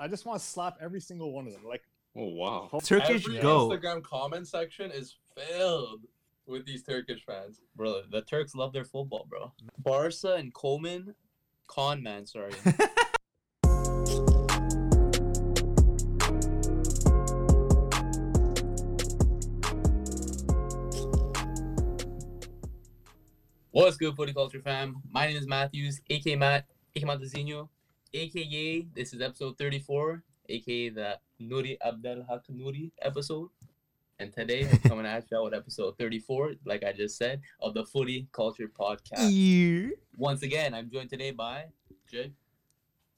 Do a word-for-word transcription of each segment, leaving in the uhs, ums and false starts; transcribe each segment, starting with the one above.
I just want to slap every single one of them. Like, oh wow, Turkish every go. Instagram comment section is filled with these Turkish fans, bro. The Turks love their football, bro. Barca and Coleman, con man, sorry. What's good, Footy Culture fam? My name is Matthews, aka Matt, aka Matazino, aka this is episode thirty-four, aka the Nuri Abdel Hakanuri episode. And today we're coming at y'all with episode thirty-four, like I just said, of the Footy Culture Podcast. Yeah. Once again, I'm joined today by Jay.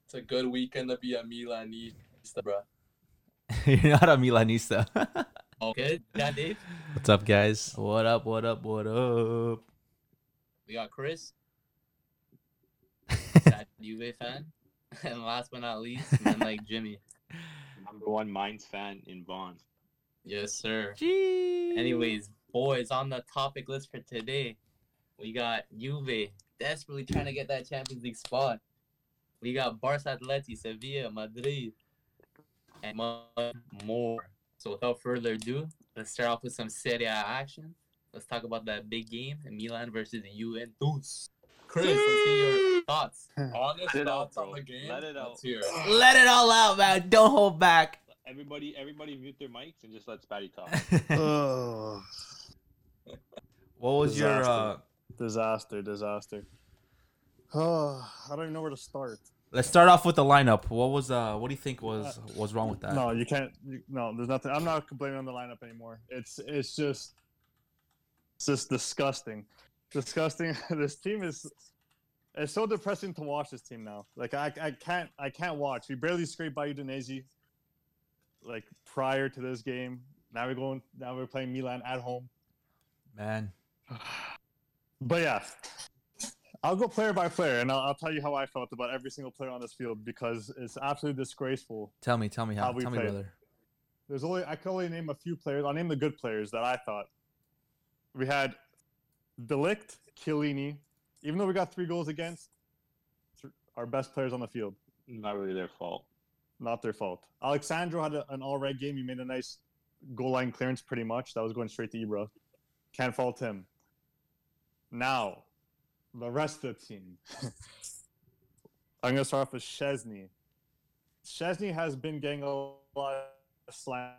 It's a good weekend to be a Milanista, bro. You're not a Milanista. Okay, yeah, Dave. What's up, guys? What up? What up? What up? We got Chris, that Juve fan, and last but not least, man like Jimmy, number one Mainz fan in Bonn. Yes, sir. Jeez. Anyways, boys, on the topic list for today, we got Juve desperately trying to get that Champions League spot. We got Barca, Atleti, Sevilla, Madrid, and much more. So without further ado, let's start off with some Serie A action. Let's talk about that big game, Milan versus Juventus. Chris, let's hear your thoughts. Honest thoughts out, on the game. Let it out. Let it all out, man. Don't hold back. Everybody, everybody, mute their mics and just let Spatty talk. Oh. What was disaster. your uh... disaster? Disaster. Oh, I don't even know where to start. Let's start off with the lineup. What was uh? What do you think was uh, was wrong with that? No, you can't. You, no, there's nothing. I'm not complaining on the lineup anymore. It's it's just. It's just disgusting. Disgusting. This team is it's so depressing to watch this team now. Like I I can't I can't watch. We barely scraped by Udinese like prior to this game. Now we're going now we're playing Milan at home. Man. But yeah. I'll go player by player and I'll, I'll tell you how I felt about every single player on this field because it's absolutely disgraceful. Tell me, tell me how, how we tell played. me brother. There's only I can only name a few players. I'll name the good players that I thought. We had Delict, Chiellini. Even though we got three goals against, our best players on the field. Not really their fault. Not their fault. Alexandro had a, an all-red game. He made a nice goal-line clearance pretty much. That was going straight to Ibra. Can't fault him. Now, the rest of the team. I'm going to start off with Szczesny. Szczesny has been getting a lot of slander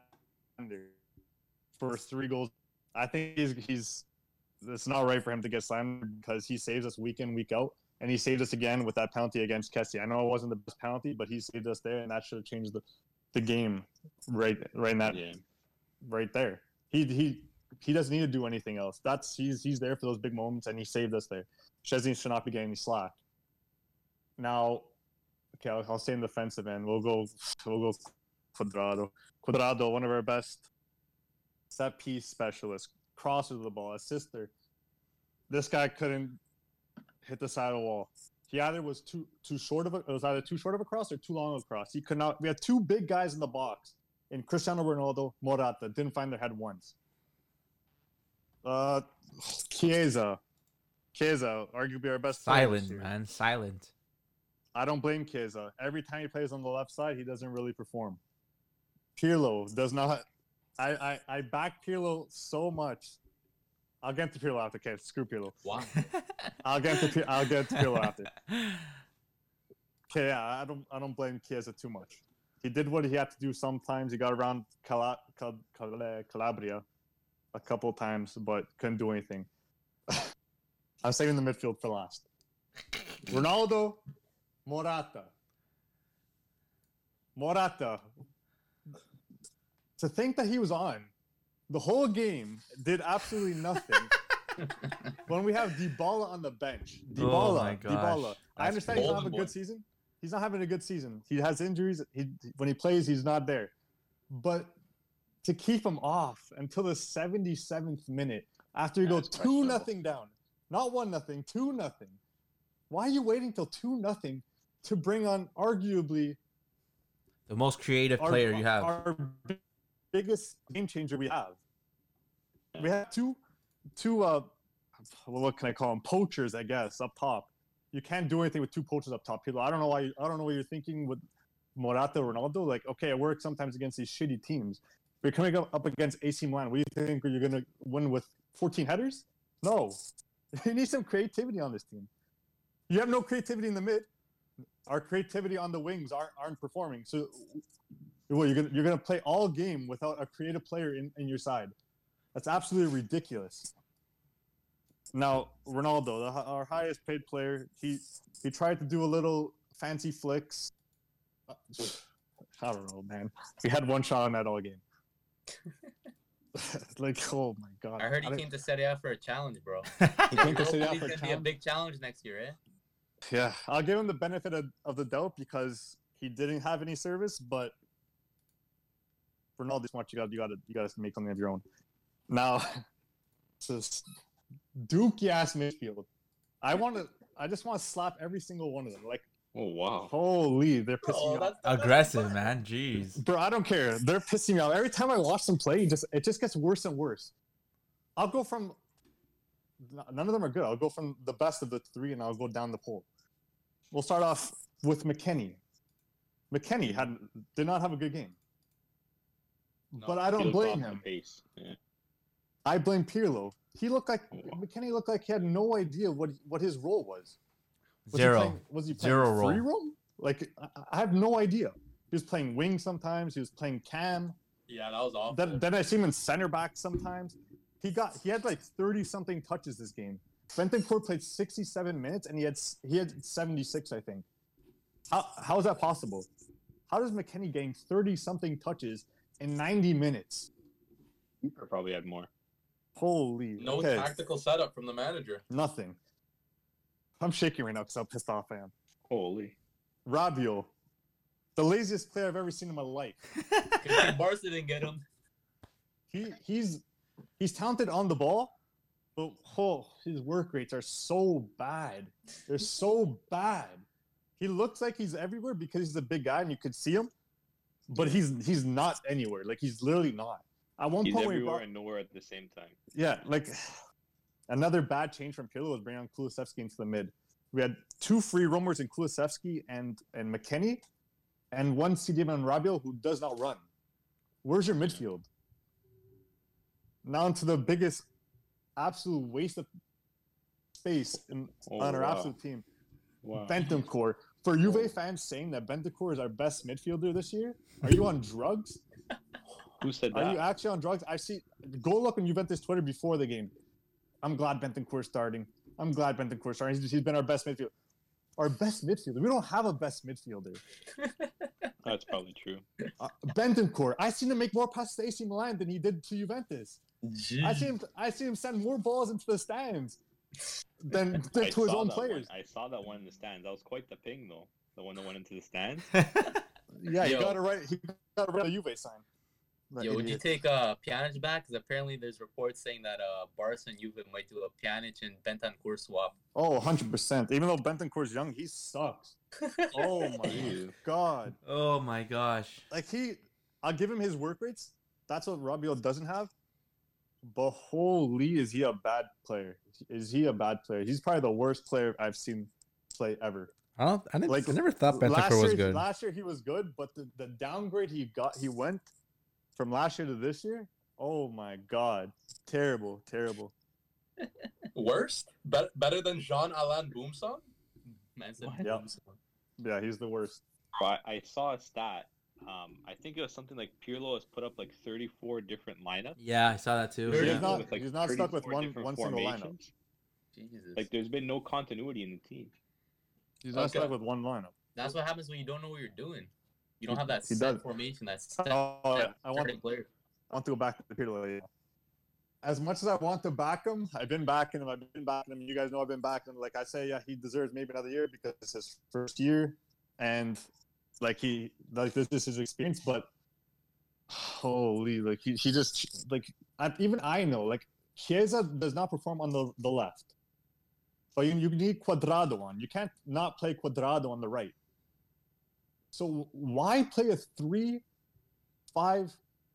for three goals. I think he's, he's it's not right for him to get slammed because he saves us week in, week out, and he saved us again with that penalty against Kessie. I know it wasn't the best penalty, but he saved us there, and that should have changed the, the game right right in that yeah. right there. He he he doesn't need to do anything else. That's he's he's there for those big moments, and he saved us there. Szczesny should not be getting any slack. Now, okay, I'll, I'll stay in the defensive end. We'll go we'll go Cuadrado. Cuadrado, one of our best. Set piece specialist, crosses the ball, assister. This guy couldn't hit the side of the wall. He either was too too short of a, it was either too short of a cross or too long of a cross. He could not. We had two big guys in the box, and Cristiano Ronaldo, Morata didn't find their head once. Uh, Chiesa, Chiesa, arguably our best. Silent man, silent. I don't blame Chiesa. Every time he plays on the left side, he doesn't really perform. Pirlo does not. I, I, I back Pirlo so much. I'll get to Pirlo after. Okay, screw Pirlo. Wow. I'll get to I'll get to Pirlo after. Okay, yeah, I don't I don't blame Chiesa too much. He did what he had to do sometimes. He got around Cala, Cal, Cal, Calabria a couple times, but couldn't do anything. I'm saving the midfield for last. Ronaldo, Morata. Morata. To think that he was on the whole game, did absolutely nothing. When we have Dybala on the bench, Dybala, oh my gosh. Dybala. I understand he's not having a good season. He's not having a good season. He has injuries. He when he plays, he's not there. But to keep him off until the seventy-seventh minute, after you go two nothing down, not one nothing, two nothing. Why are you waiting till two nothing to bring on arguably the most creative our, player you have? Our, our, biggest game changer we have. We have two, two. Uh, what can I call them? Poachers, I guess, up top. You can't do anything with two poachers up top, people. I don't know why. You, I don't know what you're thinking with Morata, Ronaldo, like, okay, it worked sometimes against these shitty teams. But you're coming up against A C Milan. What do you think? You're going to win with fourteen headers? No. You need some creativity on this team. You have no creativity in the mid. Our creativity on the wings aren't, aren't performing. So, well, you're going you're gonna play all game without a creative player in, in your side. That's absolutely ridiculous. Now, Ronaldo, the, our highest paid player, he he tried to do a little fancy flicks. I don't know, man. We had one shot on that all game. Like, oh my god! I heard he I came to Serie A for a challenge, bro. He came to Serie A for a challenge. It's gonna be a big challenge next year, eh? Yeah, I'll give him the benefit of, of the doubt because he didn't have any service. But Ronaldo, much you got, you got to, you got to make something of your own. Now, just dookie-ass midfield. I want to. I just want to slap every single one of them. Like, oh wow, holy, they're pissing oh, me off. Aggressive, man. Jeez, bro, I don't care. They're pissing me off every time I watch them play. It just it just gets worse and worse. I'll go from none of them are good. I'll go from the best of the three, and I'll go down the pole. We'll start off with McKennie. McKennie had did not have a good game, no, but I don't blame him. Yeah. I blame Pirlo. He looked like McKennie looked like he had no idea what what his role was. was Zero. He playing, was he playing Zero free role? role? Like I, I have no idea. He was playing wing sometimes. He was playing cam. Yeah, that was awful. Then, then I see him in center back sometimes. He got he had like thirty something touches this game. Bentancur played sixty-seven minutes and he had he had seventy-six, I think. How how is that possible? How does McKennie gain thirty something touches in ninety minutes? Keeper probably had more. Holy no okay. Tactical setup from the manager. Nothing. I'm shaking right now because I'm pissed off I am. Holy. Rabiot, the laziest player I've ever seen in my life. Barca didn't get him. He he's He's talented on the ball, but oh, his work rates are so bad. They're so bad. He looks like he's everywhere because he's a big guy and you could see him, but he's he's not anywhere. Like, he's literally not. At one he's point, everywhere brought, and nowhere at the same time. Yeah, like, another bad change from Pirlo was bringing on Kulusevski into the mid. We had two free roamers in Kulusevski and, and McKennie, and one C D M on Rabiot who does not run. Where's your midfield? Now into the biggest absolute waste of space in, oh, on our wow. absolute team. Wow. Bentancur. For Juve oh. fans saying that Bentancur is our best midfielder this year, are you on drugs? Who said that? Are you actually on drugs? I see. Go look on Juventus Twitter before the game. I'm glad Bentancur starting. I'm glad Bentancur starting. He's, he's been our best midfielder. Our best midfielder. We don't have a best midfielder. That's probably true. Uh, Bentancur. I seen him make more passes to A C Milan than he did to Juventus. Jeez. I see him. I see him send more balls into the stands than, than to his own players. One. I saw that one in the stands. That was quite the ping, though. The one that went into the stands. Yeah, he got it right. He got it right. The Juve sign. That Yo, idiot. Would you take uh, Pjanic back? Because apparently there's reports saying that uh, Barca and Juve might do a Pjanic and Bentancur swap. Oh, one hundred percent. Even though Bentancur's young, he sucks. Oh, my God. Oh, my gosh. Like, he... I'll give him his work rates. That's what Rabiot doesn't have. But holy, is he a bad player. Is he a bad player? He's probably the worst player I've seen play ever. I don't... I, didn't, like, I never thought Bentancur was good. Last year, he was good, but the, the downgrade he got, he went... From last year to this year? Oh, my God. Terrible, terrible. Worst? Be- better than Jean-Alain Boumson? Yeah. yeah, he's the worst. I, I saw a stat. Um, I think it was something like Pirlo has put up like thirty-four different lineups. Yeah, I saw that too. He's yeah. not, like he's not stuck with one, one single lineup. Jesus. Like, there's been no continuity in the team. He's not okay. stuck with one lineup. That's what happens when you don't know what you're doing. You don't have that he set does. formation, that set, oh, set I want to, player. I want to go back to Pirlo. As much as I want to back him, I've been backing him. I've been backing him. You guys know I've been backing him. Like I say, yeah, he deserves maybe another year because it's his first year. And, like, he – like, this, this is his experience. But, holy, like, he, he just – like, I, even I know, like, Chiesa does not perform on the, the left. But you, you need Cuadrado on. You can't not play Cuadrado on the right. So why play a three, five,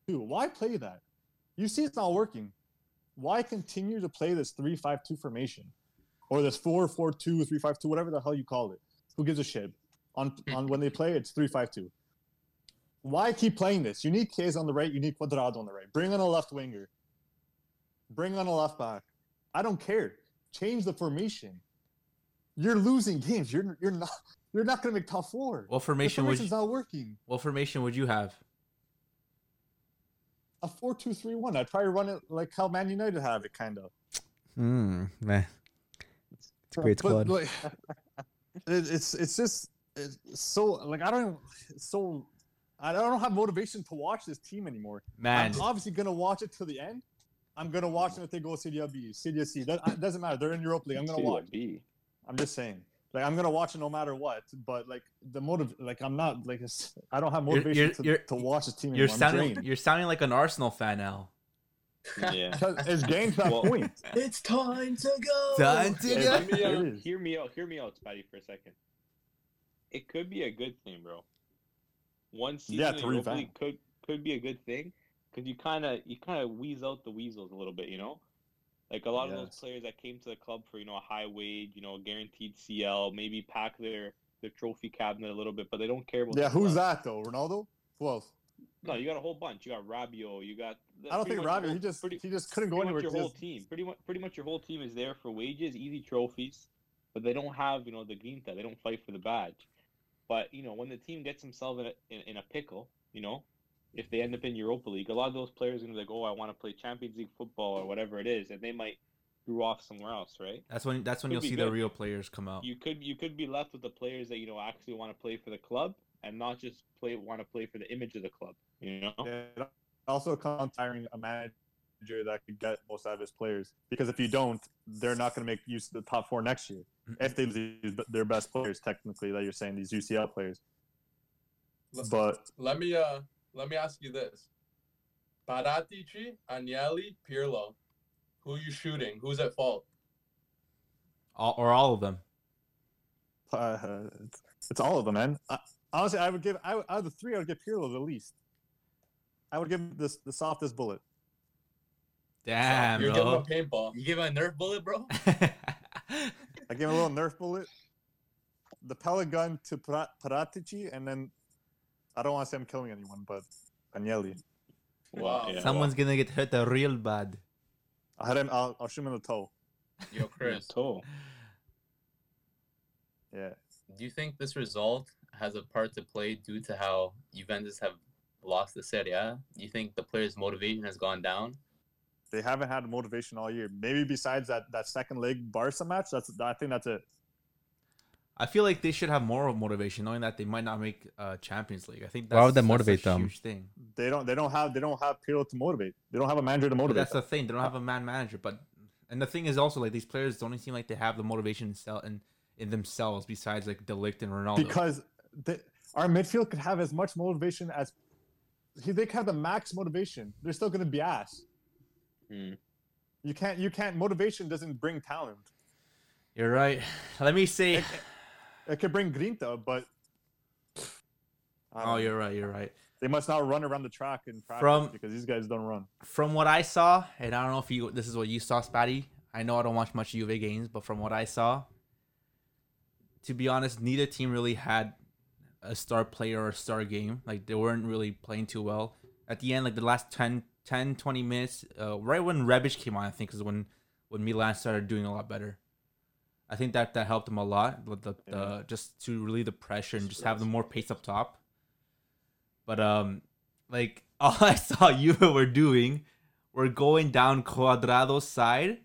two? Why play that? You see it's not working. Why continue to play this three, five, two formation? Or this four, four, two, three, five, two, whatever the hell you call it. Who gives a shit? On on when they play, it's three, five, two. Why keep playing this? You need Chiesa on the right. You need Cuadrado on the right. Bring on a left winger. Bring on a left back. I don't care. Change the formation. You're losing games. You're you're not you're not going to make top four. What formation the formation's would you, not working. What formation would you have? A four two three one. I'd probably run it like how Man United have it, kind of. Mm, meh. It's a great squad. But, like, it, it's it's just it's so like I don't it's so I don't have motivation to watch this team anymore. Man, I'm obviously gonna watch it till the end. I'm gonna watch them if they go Serie B, Serie C. That doesn't matter. They're in Europa League. I'm gonna watch. I'm just saying. Like I'm gonna watch it no matter what. But like the motive, like I'm not like it's, I don't have motivation you're, you're, to, you're, to watch this team anymore. You're sounding, you're sounding like an Arsenal fan now. Yeah, it's game's not well, point. It's time to go. Time to yeah, go. Hear me out. Hear me out. Hear me out, Spidey, for a second. It could be a good thing, bro. One season yeah, could could be a good thing because you kind of you kind of wheeze out the weasels a little bit, you know. Like a lot yes. of those players that came to the club for you know a high wage, you know, guaranteed C L, maybe pack their, their trophy cabinet a little bit, but they don't care about. Yeah, who's club. That though? Ronaldo? Who else? No, you got a whole bunch. You got Rabiot. You got. I don't think Rabiot. He just pretty, he just couldn't go anywhere. Your whole team, pretty much, pretty much your whole team is there for wages, easy trophies, but they don't have you know the grinta. They don't fight for the badge. But you know when the team gets themselves in a, in, in a pickle, you know, if they end up in Europa League, a lot of those players are gonna be like, oh, I want to play Champions League football or whatever it is, and they might threw off somewhere else, right? That's when that's when could you'll see good. The real players come out. You could you could be left with the players that you know actually want to play for the club and not just play want to play for the image of the club, you know. Yeah, it also comes hiring a manager that could get most out of his players because if you don't, they're not gonna make use of the top four next year. If they use their best players, technically, that like you're saying these U C L players. Listen, but let me uh let me ask you this: Paratici, Agnelli, Pirlo, who are you shooting? Who's at fault? All, or all of them? Uh, it's, it's all of them, man. I, honestly, I would give I out of the three, I would give Pirlo the least. I would give him this the softest bullet. Damn, so, you're giving him a paintball. You give him a Nerf bullet, bro. I gave him a little Nerf bullet, the pellet gun to Par- Paratici, and then I don't want to say I'm killing anyone, but Agnelli. Wow. Yeah, someone's wow. going to get hurt a real bad. I had him, I'll, I'll shoot him in the toe. Yo, Chris. toe. Yeah. Do you think this result has a part to play due to how Juventus have lost the Serie A? Do you think the players' motivation has gone down? They haven't had motivation all year. Maybe besides that, that second leg Barca match, that's I think that's it. I feel like they should have more motivation, knowing that they might not make uh, Champions League. I think that's, why would that motivate that's a huge them? Thing. They don't. They don't have. They don't have Pirlo to motivate. They don't have a manager to motivate. But that's them. The thing. They don't have a man manager. But and the thing is also like these players don't even seem like they have the motivation in in themselves. Besides like De Ligt and Ronaldo, because they, our midfield could have as much motivation as they could have the max motivation. They're still going to be ass. Mm. You can't. You can't. Motivation doesn't bring talent. You're right. Let me see. It, it could bring grinta, but oh, know. you're right. You're right. They must not run around the track in practice from, because these guys don't run. From what I saw, and I don't know if you this is what you saw, Spatty. I know I don't watch much Juve games, but from what I saw, to be honest, neither team really had a star player or a star game. Like they weren't really playing too well. At the end, like the last ten, twenty minutes, uh, right when Rebic came on, I think, is when, when Milan started doing a lot better. I think that, that helped them a lot, but the, yeah. the just to relieve the pressure and just have them more pace up top. But, um, like, all I saw you were doing were going down Cuadrado's side,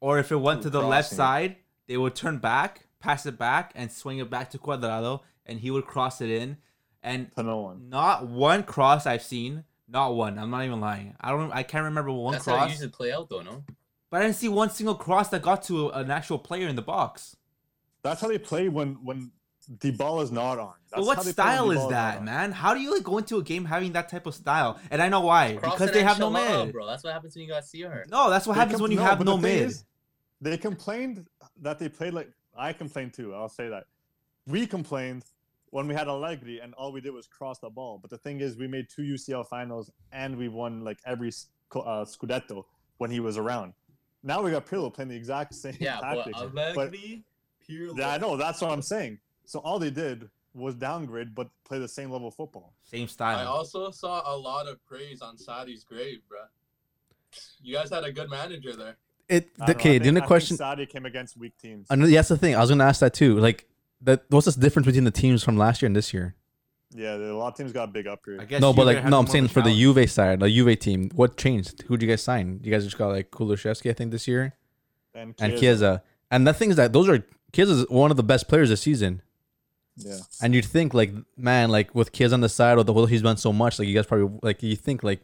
or if it went to the crossing. Left side, they would turn back, pass it back, and swing it back to Cuadrado, and he would cross it in. And no one. Not one cross I've seen. Not one. I'm not even lying. I don't. I can't remember one That's cross. That's how you usually play out, though, no? But I didn't see one single cross that got to an actual player in the box. That's how they play when when Dybala's not on. That's but what how they style is that, man? How do you like go into a game having that type of style? And I know why. Cross because they have no mid. Out, bro. That's what happens when you got C R. No, that's what they happens compl- when you no, have no the mid. Is, they complained that they played like... I complained too. I'll say that. We complained when we had Allegri and all we did was cross the ball. But the thing is, we made two U C L finals and we won like every uh, Scudetto when he was around. Now we got Pirlo playing the exact same yeah, tactics. But Allegri, but, Pirlo. Yeah, I know. That's what I'm saying. So all they did was downgraded but play the same level of football. Same style. I also saw a lot of praise on Sadi's grave, bro. You guys had a good manager there. It the, okay. Think, then the I question. Sadi came against weak teams. I know, that's the thing. I was gonna ask that too. Like, that what's the difference between the teams from last year and this year? Yeah, a lot of teams got a big upgrade. I guess no, but like no, I'm saying for the Juve side, the Juve team, what changed? Who'd you guys sign? You guys just got like Kulusevski, I think, this year, and Chiesa. And Chiesa. And the thing is that those are Chiesa's one of the best players this season. Yeah. And you'd think like, man, like with Chiesa on the side, or the whole he's done so much. Like you guys probably like you think like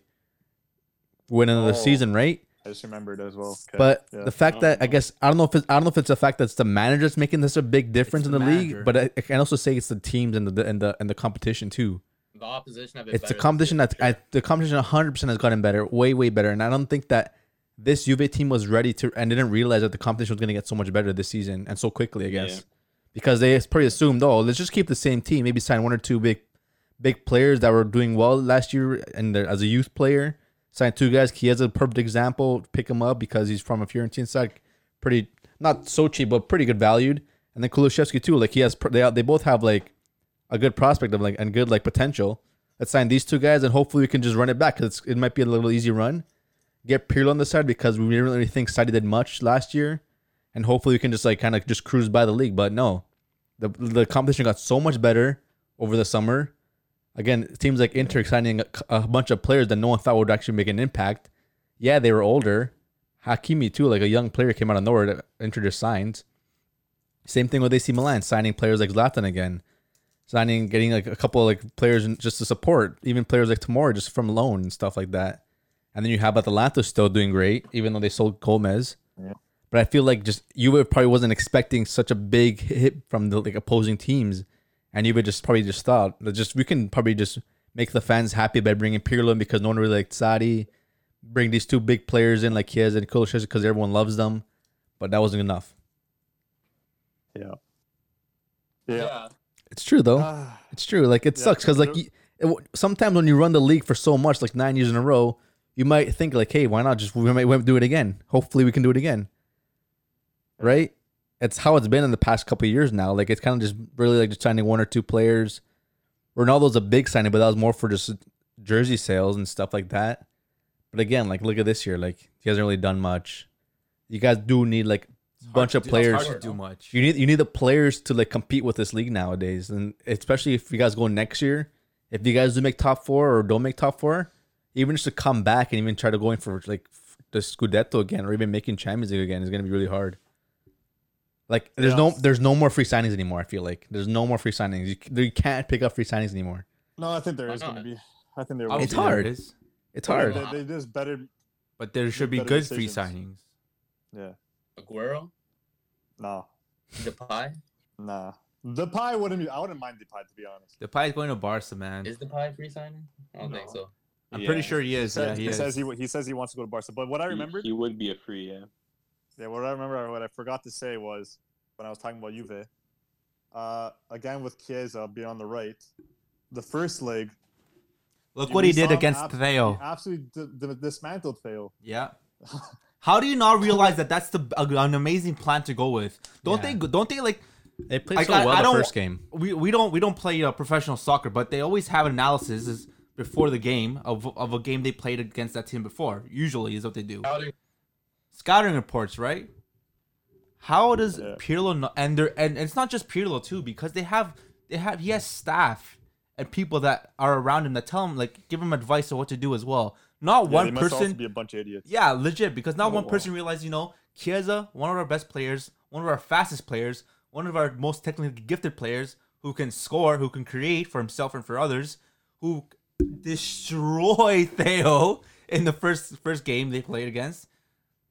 win another oh. season, right? I just remembered as well. Okay. But yeah. the fact that know. I guess I don't know if it's, I don't know if it's the fact that it's the manager's making this a big difference it's in the, the league, but I, I can also say it's the teams and the and the and the competition too. The opposition have been It's the competition that sure. the competition one hundred percent has gotten better, way way better, and I don't think that this Juve team was ready to and didn't realize that the competition was going to get so much better this season and so quickly, I guess. Yeah. Because they probably assumed, "Oh, let's just keep the same team, maybe sign one or two big big players that were doing well last year and as a youth player." Signed two guys. Chiesa, perfect example. Pick him up because he's from a Fiorentina side. Pretty, not so cheap, but pretty good valued. And then Kulusevski too. Like he has, they they both have like a good prospect of like and good like potential. Let's sign these two guys and hopefully we can just run it back because it might be a little easy run. Get Pirlo on the side because we didn't really think Sadi did much last year, and hopefully we can just like kind of just cruise by the league. But no, the the competition got so much better over the summer. Again, teams like Inter signing a, a bunch of players that no one thought would actually make an impact. Yeah, they were older. Hakimi, too, like a young player came out of nowhere that Inter just signed. Same thing with A C Milan, signing players like Zlatan again. Signing, getting like a couple of like players just to support. Even players like Tomori just from loan and stuff like that. And then you have Atalanta still doing great, even though they sold Gomez. Yeah. But I feel like just Juve probably wasn't expecting such a big hit from the like opposing teams. And you would just probably just thought that just we can probably just make the fans happy by bringing Pirlo in because no one really liked Sadi. Bring these two big players in like Chiesa and Kulusevski because everyone loves them, but that wasn't enough. Yeah, yeah, it's true though. Uh, it's true. Like it yeah, sucks because like you, it, sometimes when you run the league for so much, like nine years in a row, you might think like, hey, why not just we might, we might do it again? Hopefully, we can do it again, right? It's how it's been in the past couple of years now. Like it's kind of just really like just signing one or two players. Ronaldo's a big signing, but that was more for just jersey sales and stuff like that. But again, like look at this year. Like he hasn't really done much. You guys do need like a bunch of do, players. It's hard to do much. You need you need the players to like compete with this league nowadays, and especially if you guys go next year. If you guys do make top four or don't make top four, even just to come back and even try to go in for like the Scudetto again or even making Champions League again is gonna be really hard. Like there's yeah. no there's no more free signings anymore. I feel like there's no more free signings. You, you can't pick up free signings anymore. No, I think there is going to be. I think there. Will it's be. hard. It it's hard. They, they just better. But there should be good decisions. Free signings. Yeah. Aguero. No. Depay. Nah. Depay wouldn't be. I wouldn't mind Depay to be honest. Depay is going to Barca, man. Is Depay free signing? I don't no. think so. I'm yeah. pretty sure he is. He says, yeah, he, he is. says he he says he wants to go to Barca. But what I remember, he, he would be a free. Yeah. Yeah, what I remember, what I forgot to say was when I was talking about Juve, uh, again with Chiesa being on the right, the first leg. Look what he did against ab- Theo. Absolutely d- d- dismantled Theo. Yeah. How do you not realize that that's the uh, an amazing plan to go with? Don't yeah. they? Don't they like? They played like, so well I, I the first game. We we don't we don't play uh, professional soccer, but they always have analysis before the game of of a game they played against that team before. Usually is what they do. Scouting reports, right? How does yeah. Pirlo not, and they and it's not just Pirlo too because they have they have he has staff and people that are around him that tell him like give him advice on what to do as well. Not yeah, one they must person also be a bunch of idiots. Yeah, legit because not oh, one wow. person realized you know Chiesa, one of our best players, one of our fastest players, one of our most technically gifted players who can score, who can create for himself and for others, who destroyed Theo in the first first game they played against.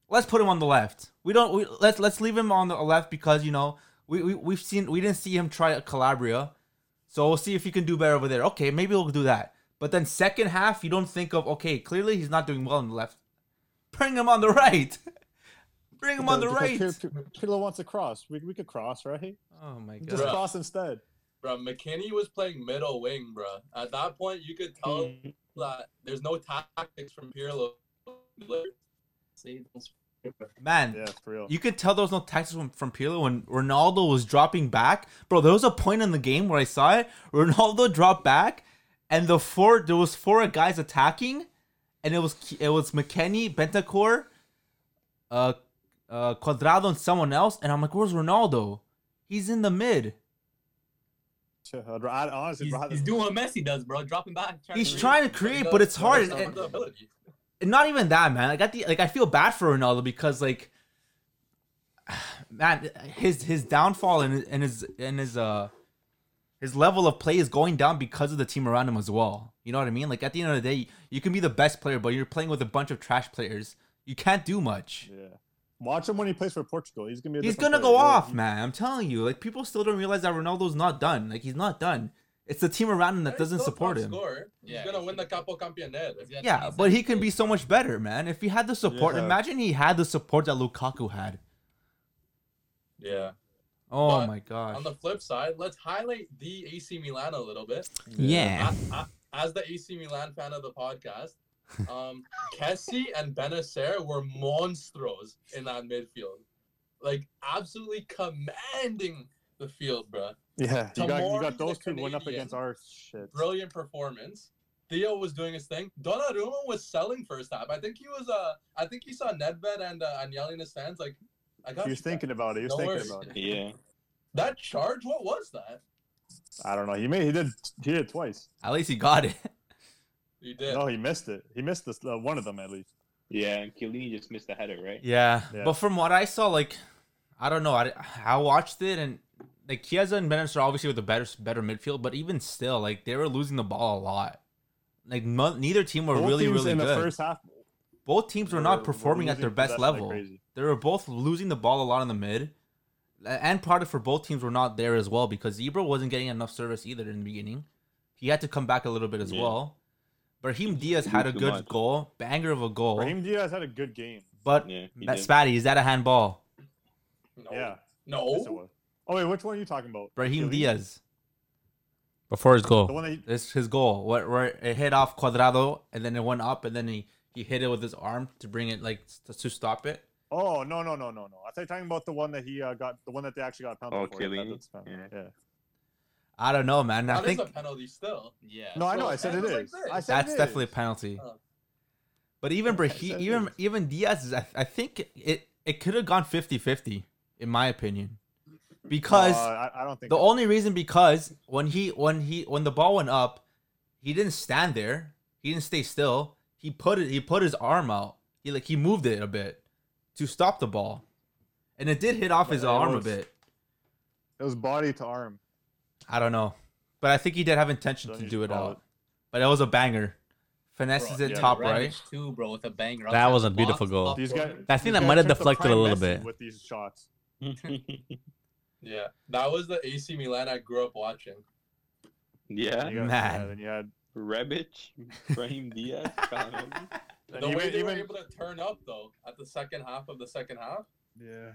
Let's put him on the left. We don't. We, let's let's leave him on the left because you know we we we've seen we didn't see him try Calabria, so we'll see if he can do better over there. Okay, maybe we'll do that. But then second half, you don't think of okay. Clearly, he's not doing well on the left. Bring him on the right. Bring him because, on the right. Pirlo wants to cross. We we could cross, right? Oh my god. Just bro. cross instead. Bro, McKennie was playing middle wing, bro. At that point, you could tell that there's no tactics from Pirlo. See. Man, yeah, for real. You could tell there was no tactics from, from Pirlo when Ronaldo was dropping back. Bro, there was a point in the game where I saw it. Ronaldo dropped back, and the four there was four guys attacking, and it was it was McKennie, Bentancur, uh, uh, Cuadrado, and someone else. And I'm like, where's Ronaldo? He's in the mid. I'd honestly, he's, he's doing what Messi does, bro. Dropping back. Trying he's to trying to create, but it's hard. And, and not even that, man. I got the like. I feel bad for Ronaldo because, like, man, his his downfall and and his and his uh his level of play is going down because of the team around him as well. You know what I mean? Like at the end of the day, you can be the best player, but you're playing with a bunch of trash players. You can't do much. Yeah. Watch him when he plays for Portugal. He's gonna be. A he's gonna player. Go off, he, man. I'm telling you. Like people still don't realize that Ronaldo's not done. Like he's not done. It's the team around him that doesn't support him. Score. He's yeah, gonna win the Capo Campeonato. Yeah, but he can be so much better, man. If he had the support, yeah. Imagine he had the support that Lukaku had. Yeah. Oh but my gosh. On the flip side, let's highlight the A C Milan a little bit. Yeah. yeah. I, I, as the A C Milan fan of the podcast. um Kessie and Benacer were monstros in that midfield, like absolutely commanding the field, bro. Yeah, you got, you got those two went up against our shit. Brilliant performance. Theo was doing his thing. Donnarumma was selling first half. I think he was. Uh, I think he saw Nedved and uh, Agnelli in his stands. Like, I got. He was thinking guys. about it. He was no thinking worries. about it. Yeah. That charge. What was that? I don't know. He made. He did. He did it twice. At least he got it. He did. No, he missed it. He missed this, uh, one of them, at least. Yeah, and Chiellini just missed the header, right? Yeah. yeah. But from what I saw, like, I don't know. I, I watched it, and, like, Chiesa and Benacer obviously with the better better midfield, but even still, like, they were losing the ball a lot. Like, no, neither team were both really, really in good. The first half, both teams were, were not performing were at their best level. Like they were both losing the ball a lot in the mid. And part of for both teams were not there as well because Ibra wasn't getting enough service either in the beginning. He had to come back a little bit as yeah. well. Brahim Diaz had a good much. goal, banger of a goal. Brahim Diaz had a good game. But, yeah, Spatty, is that a handball? No. Yeah. No. Yes, it was. Oh, wait, which one are you talking about? Brahim Diaz. Before his goal. The one that he... It's his goal. What? Where it hit off Cuadrado, and then it went up, and then he, he hit it with his arm to bring it, like, to, to stop it. Oh, no, no, no, no, no. I thought you were talking about the one that he uh, got, the one that they actually got penalty oh, for. Oh, yeah. yeah. I don't know, man. I that think... is a penalty still. Yeah. No, so I know. I said it is. Like I said That's it definitely is. a penalty. Oh. But even Brahim, even even Diaz, I, I think it, it could have gone fifty-fifty, in my opinion, because uh, I, I don't think the only reason because when he when he when the ball went up, he didn't stand there. He didn't stay still. He put it. He put his arm out. He like he moved it a bit to stop the ball, and it did hit off yeah, his arm was, a bit. It was body to arm. I don't know, but I think he did have intention don't to do it out. It. But it was a banger. Finesses it yeah, top right. Too, bro, with a banger. That was a beautiful goal. These guys, I think that might have deflected a little bit. With these shots. yeah, that was the A C Milan I grew up watching. Yeah, you man. Then you had Rebic, Brahim Diaz. the way even, they even... were able to turn up, though, at the second half of the second half. Yeah.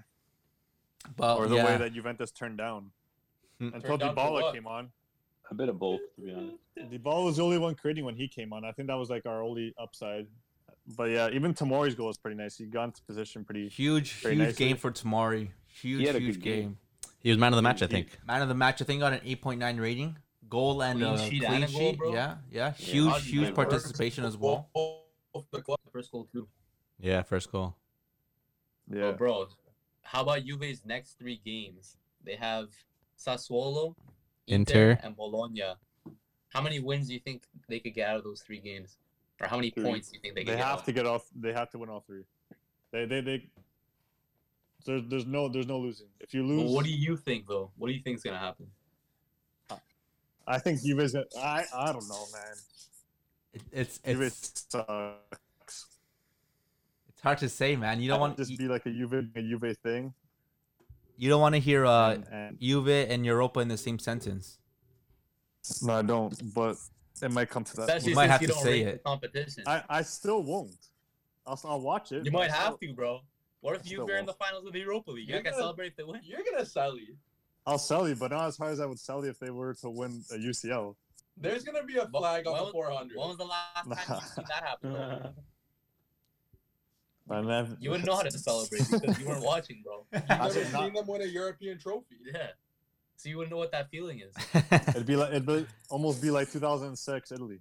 But, or the yeah. way that Juventus turned down. Until Dybala came on. A bit of both, to be honest. Dybala was the only one creating when he came on. I think that was like our only upside. But yeah, even Tomori's goal was pretty nice. He got into position pretty Huge, huge nicely. game for Tomori. Huge, huge game. game. He was man of the match, I think. He, man of the match, I think, got an eight point nine rating. Goal and uh, sheet clean and sheet. Goal, yeah, yeah. Huge, yeah, huge participation as well. First goal, too. Yeah, first goal. Yeah. Oh, bro, how about Juve's next three games? They have... Sassuolo, Inter, Inter, and Bologna. How many wins do you think they could get out of those three games, or how many three. points do you think they? They could have get to get off. They have to win all three. They, they, they. There's, there's no, there's no losing. If you lose, well, what do you think though? What do you think's gonna happen? I think Juve's. I, I don't know, man. It, it's, it's sucks. It's hard to say, man. You don't I want to just be like a Juve, a Juve thing. You don't want to hear uh, and, and, Juve and Europa in the same sentence. No, I don't, but it might come to that. Especially you might have you to say it. I, I still won't. I'll, I'll watch it. You might I'll, have to, bro. What if Juve are in the finals of the Europa League? You're going to celebrate the win. You're going to sell you. I'll sell you, but not as hard as I would sell you if they were to win a U C L. There's going to be a flag when on was, the four hundred. When was the last time you seen that happen? I never. You wouldn't know how to celebrate because you weren't watching, bro. You've never seen not... them win a European trophy. Yeah. So you wouldn't know what that feeling is. It'd be like it'd be, almost be like two thousand six Italy.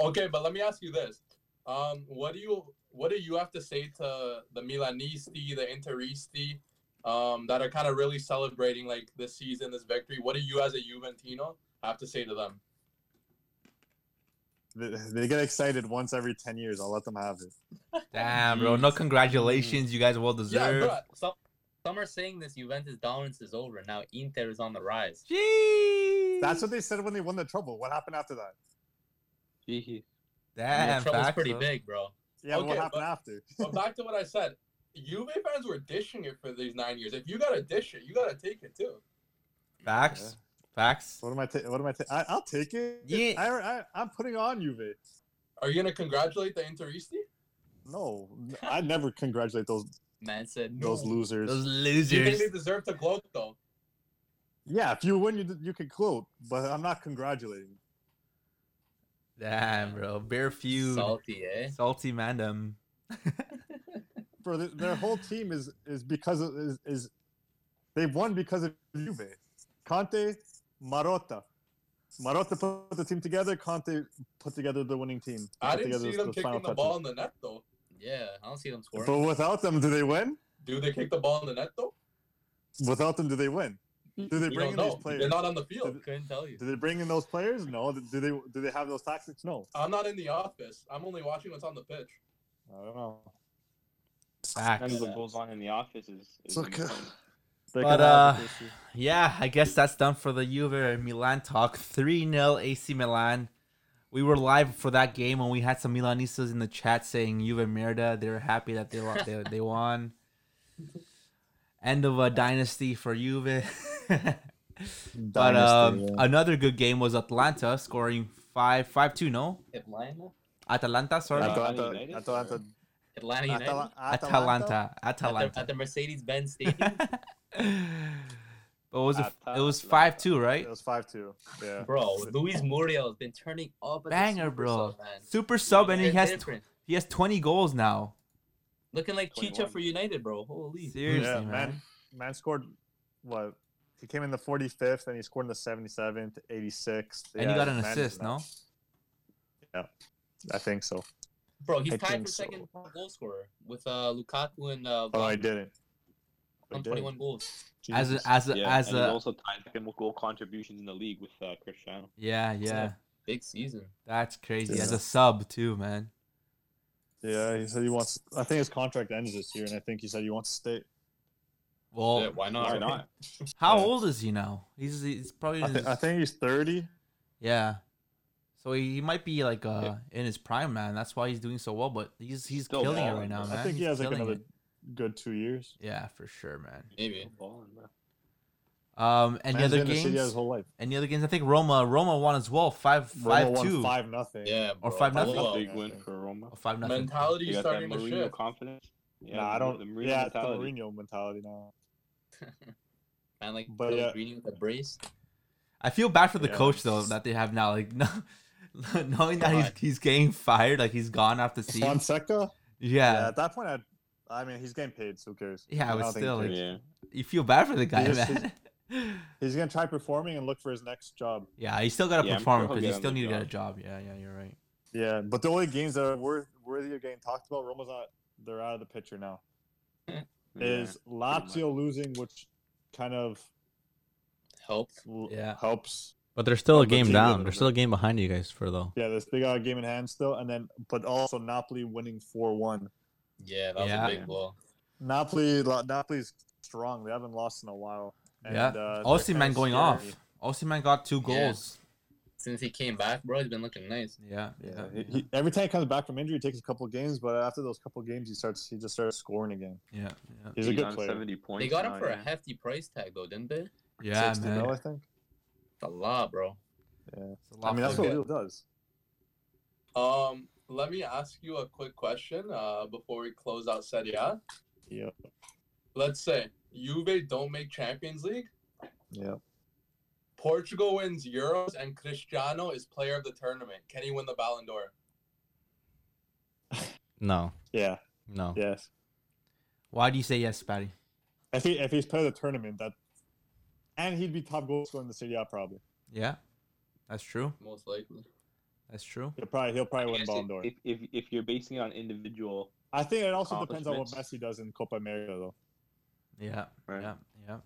Okay, but let me ask you this: um, what do you what do you have to say to the Milanisti, the Interisti, um, that are kind of really celebrating like this season, this victory? What do you, as a Juventino, have to say to them? They get excited once every ten years. I'll let them have it. Damn, bro. No congratulations. You guys well deserved. Yeah, bro. Some, some are saying this Juventus dominance is over. Now Inter is on the rise. Jeez. That's what they said when they won the trouble. What happened after that? Jeez. Damn, the trouble's pretty big, bro. Yeah, okay, but what happened but, after? But back to what I said. Juve fans were dishing it for these nine years. If you got to dish it, you got to take it too. Facts. Yeah. Facts. What am I? Ta- what am I? Ta- I- I'll take it. Yeah. I, I, I'm putting on Juve. Are you gonna congratulate the Interisti? No, I never congratulate those. Man said those no. losers. Those losers. You think they deserve to gloat though? Yeah, if you win, you you can gloat, but I'm not congratulating. Damn, bro, bare feud. Salty, eh? Salty mandem. Bro, th- their whole team is is because of, is is they won because of Juve. Conte. Marotta. Marotta put the team together. Conte put together the winning team. I didn't see them kicking the ball in the net, though. Yeah, I don't see them scoring. But without them, do they win? Do they kick the ball in the net, though? Without them, do they win? Do they bring in these players? They're not on the field. Couldn't tell you. Do they bring in those players? No. Do they do they have those tactics? No. I'm not in the office. I'm only watching what's on the pitch. I don't know. Sometimes what goes on in the office is... is it's okay. But, uh, yeah, I guess that's done for the Juve and Milan talk. three nil A C Milan. We were live for that game and we had some Milanistas in the chat saying Juve merda. They were happy that they lost, they, they won. End of a dynasty for Juve. But um, yeah. Another good game was Atlanta scoring five, five, two, no? Atlanta? Atalanta, sorry. Atlanta. Atlanta. Atlanta. Atlanta United? Atal- Atalanta. Atalanta. Atalanta. At the, the Mercedes-Benz Stadium. But was it, it was five two, right? It was five two. Yeah. Bro, Luis Muriel has been turning up at banger, the super bro. Sub, man. Super sub, and he has tw- he has twenty goals now. Looking like twenty-one. Chicha for United, bro. Holy. Seriously, yeah, man. man. Man scored what? He came in the forty-fifth, and he scored in the seventy-seventh, eighty-sixth. And yeah, he got an assist, no? Yeah, I think so. Bro, he's I tied for second so. goal scorer with uh, Lukaku and uh, oh, I didn't. On twenty-one goals. As a, as a, yeah, as and a, also tied second goal contributions in the league with uh, Cristiano. Yeah, yeah. Big season. That's crazy. Yeah. As a sub too, man. Yeah, he said he wants. I think his contract ends this year, and I think he said he wants to stay. Well, yeah, why not? Why not? How yeah. old is he now? He's he's probably. I, th- I think he's thirty. Yeah. So he might be like uh, in his prime, man. That's why he's doing so well. But he's he's Still killing balling, it right now, man. I think he's he has like another it. good two years. Yeah, for sure, man. Maybe. Balling, um, any Man's other games? His whole life. Any other games? I think Roma Roma won as well. Five Roma five two. Five nothing. Yeah, bro. Or five nothing. That's a big win for Roma. Or five nothing. Mentality starting to shift. Confidence. Yeah, nah, I don't. The Mourinho yeah, mentality. The Mourinho mentality now. Man, like but, yeah. Green with a brace. I feel bad for the yeah. coach though that they have now. Like no. Knowing that he's he's getting fired, like he's gone off the scene. Fonseca? Yeah. yeah. At that point, I'd, I mean, he's getting paid, so who cares? Yeah, but still, like, yeah. you feel bad for the guy, he's, man. He's, he's going to try performing and look for his next job. Yeah, he's still got to yeah, perform because sure he still need job. to get a job. Yeah, yeah, you're right. Yeah, but the only games that are worth, worthy of getting talked about, Roma's not, they're out of the picture now, yeah, is Lazio losing, which kind of helps. Yeah. helps. But they're still a game down. They're still a game behind you guys for though. Yeah, they got a game in hand still, and then but also Napoli winning four one. Yeah, that was yeah. a big blow. Napoli, Napoli's strong. They haven't lost in a while. And, yeah, uh, Osimhen going scary. off. Osimhen got two goals yeah. since he came back, bro. He's been looking nice. Yeah, yeah. yeah. He, he, every time he comes back from injury, he takes a couple of games, but after those couple of games, he starts. He just starts scoring again. Yeah, yeah. he's, he's a good player. seventy points they got him now, for yeah. a hefty price tag though, didn't they? Yeah, man. Mil, I think. It's a lot, bro. Yeah. It's a lot. I mean, that's what Lille does. Um, let me ask you a quick question uh, before we close out Serie A. Yep. Let's say Juve don't make Champions League. Yep. Portugal wins Euros and Cristiano is player of the tournament. Can he win the Ballon d'Or? No. Yeah. No. Yes. Why do you say yes, Patty? If he if he's part of the tournament, that, and he'd be top goal scorer in the Serie A probably. Yeah, that's true. Most likely. That's true. He'll probably he'll probably win Ballon d'Or. If, if if you're basing it on individual, I think it also depends on what Messi does in Copa America, though. Yeah. Right. Yeah. Yeah.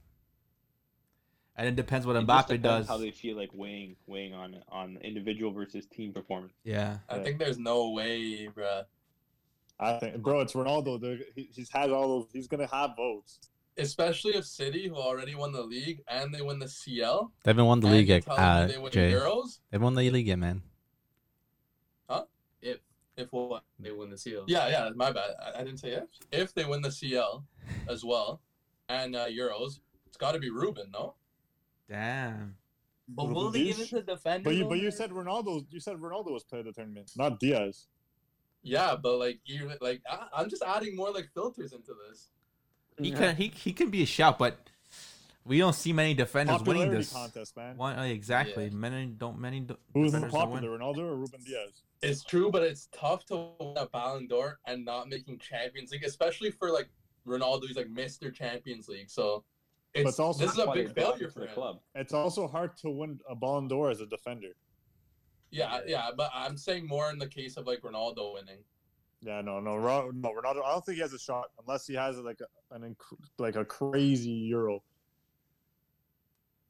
And it depends what it Mbappe depends does. How they feel like weighing weighing on on individual versus team performance. Yeah. I yeah. think there's no way, bro. I think, bro, it's Ronaldo. He, he's had all those. He's gonna have votes. Especially if City, who already won the league, and they win the C L. They haven't won the league yet. Uh, they win Jay. Euros. They won the league yet, man. Huh? If if what? They win the C L. Yeah, yeah. My bad. I, I didn't say if. If they win the C L, as well, and uh, Euros, it's got to be Ruben, no? Damn. But will they give it to defend? But you, but you said Ronaldo. You said Ronaldo was playing the tournament, not Diaz. Yeah, but like you, like I, I'm just adding more like filters into this. He yeah. can he he can be a shout, but we don't see many defenders Popularity winning this contest, man. One, exactly, yeah. many don't many. Do, Who's more popular, Ronaldo or Ruben Diaz? It's true, but it's tough to win a Ballon d'Or and not making Champions League, especially for like Ronaldo. He's like Mister Champions League, so it's, it's also this is a big failure for the club. It's also hard to win a Ballon d'Or as a defender. Yeah, yeah, but I'm saying more in the case of like Ronaldo winning. Yeah, no, no, no, Ronaldo. I don't think he has a shot unless he has like a, an like a crazy Euro.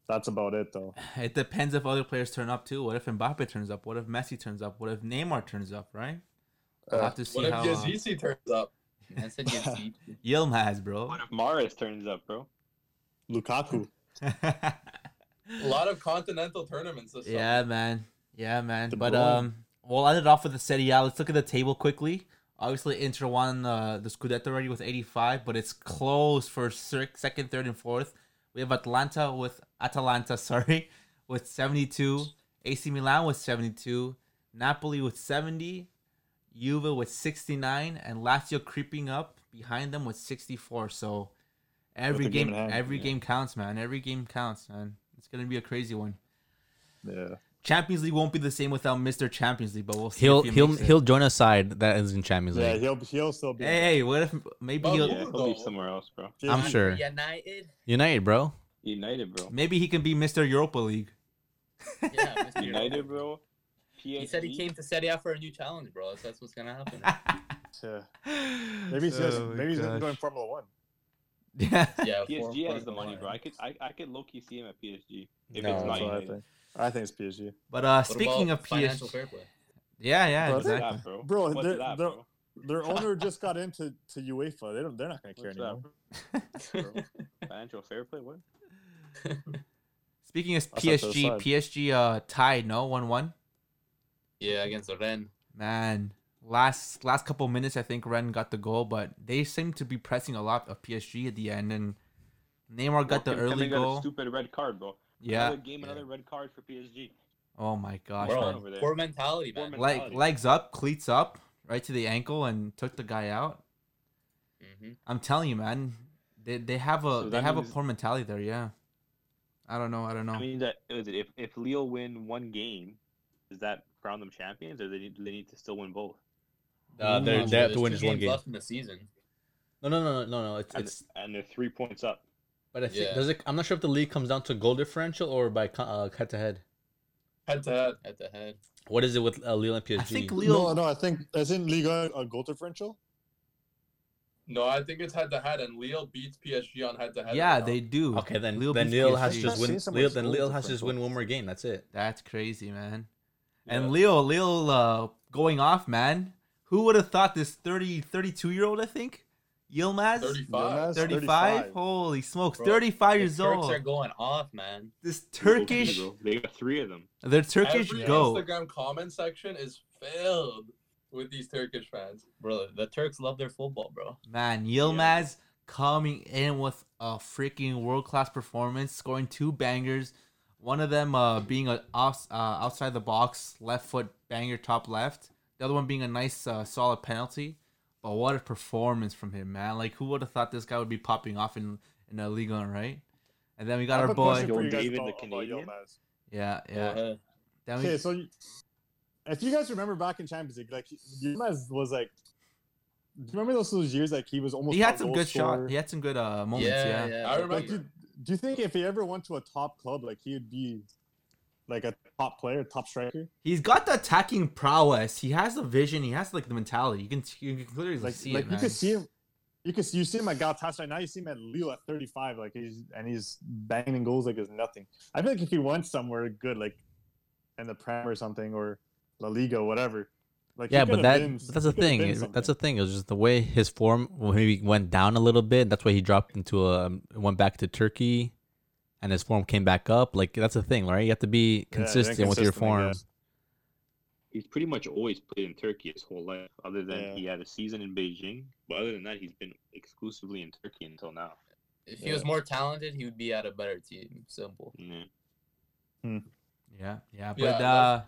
That's about it, though. It depends if other players turn up too. What if Mbappe turns up? What if Messi turns up? What if Neymar turns up? Right? We'll uh, have to see what how. What if Chiesa turns up? That's a Yilmaz, bro. What if Mahrez turns up, bro? Lukaku. A lot of continental tournaments this summer. Yeah, man. Yeah, man. The but ball. um, we'll end it off with the Serie A. Let's look at the table quickly. Obviously, Inter won uh, the Scudetto already with eighty-five, but it's close for second, third, and fourth. We have Atlanta with Atalanta, sorry, with seventy-two. A C Milan with seventy-two. Napoli with seventy. Juve with sixty-nine, and Lazio creeping up behind them with sixty-four. So every game, game every yeah. game counts, man. Every game counts, man. It's gonna be a crazy one. Yeah. Champions League won't be the same without Mister Champions League, but we'll see. He'll if he he'll he'll join a side that is in Champions League. Yeah, he'll he'll still be. Hey, hey what if maybe oh, he'll, yeah, he'll be somewhere else, bro? I'm sure. United. United, bro. United, bro. Maybe he can be Mister Europa League. Yeah, Mister United, bro. P S G. He said he came to Serie A for a new challenge, bro. So that's what's gonna happen. Yeah. Maybe he's oh maybe gosh. he's gonna go in Formula One. Yeah. Yeah. P S G has the money, bro. I could I, I could low key see him at P S G if no, it's not United. I think it's P S G. But uh, speaking of P S G, fair play? yeah, yeah, bro, exactly. That, bro, bro, their, that, bro? their owner just got into to UEFA. They don't. They're not going to care What's anymore. That, bro? Financial fair play. What? Speaking of P S G, P S G uh tied no one one. Yeah, against Rennes. Man, last last couple minutes, I think Rennes got the goal, but they seem to be pressing a lot of P S G at the end, and Neymar got bro, the early got goal. A stupid red card, bro. Yeah. Another game, another yeah. red card for P S G. Oh my gosh. Man. Poor mentality, man. Like legs up, cleats up, right to the ankle, and took the guy out. Mm-hmm. I'm telling you, man. They they have a so they have means, a poor mentality there. Yeah. I don't know. I don't know. I mean, that if if Lille win one game, does that crown them champions, or do they, they need to still win both? Uh, they no, they have to win just one game left in the season. No, no, no, no, no. It's and, it's and they're three points up. But I think, yeah. does it, I'm not sure if the league comes down to goal differential or by uh, head to head. Head to head, head to head. What is it with uh, Lille and P S G? I think Lille. No, no, I think isn't Liga a goal differential? No, I think it's head to head, and Lille beats P S G on head to head. Yeah, right they do. Okay, then Lille, then Lille has to just win. Lille, then Lille has to just win one more game. That's it. That's crazy, man. Yeah. And Lille, Lille, uh, going off, man. Who would have thought this thirty, thirty-two year old? I think. Yilmaz, thirty-five. thirty-five? Holy smokes, bro, thirty-five years Turks old. Turks are going off, man. This Turkish. They got three of them. Their Turkish Every go. Instagram comment section is filled with these Turkish fans, bro. The Turks love their football, bro. Man, Yilmaz yeah. coming in with a freaking world-class performance, scoring two bangers. One of them uh, being an off, uh, outside the box left foot banger, top left. The other one being a nice, uh, solid penalty. But what a performance from him, man. Like, who would have thought this guy would be popping off in, in La Liga, right? And then we got our boy. David, the Canadian. Yeah, yeah. yeah. Then we... Okay, so if you guys remember back in Champions League, like, Yilmaz was, like, Do you remember those those years like he was almost? He had some good shots. He had some good uh moments. Yeah, yeah. yeah. I remember. Like, do, do you think if he ever went to a top club, like he would be like a top player, top striker? He's got the attacking prowess. He has the vision. He has like the mentality. You can you can clearly like, see like it. Like you man. can see him. You can you see him at Galatasaray right now. You see him at Lille at thirty-five, like he's and he's banging goals like it's nothing. I feel like if he went somewhere good, like in the Prem or something or La Liga, whatever. Like yeah, but that been, that's the thing. That's the thing. It was just the way his form maybe went down a little bit. That's why he dropped into a went back to Turkey, and his form came back up. Like that's the thing, right? You have to be consistent, yeah, consistent with your form. Yeah. He's pretty much always played in Turkey his whole life, other than yeah. he had a season in Beijing. But other than that, he's been exclusively in Turkey until now. If yeah. he was more talented, he would be at a better team. Simple. Yeah, hmm. yeah, yeah. But, yeah, uh,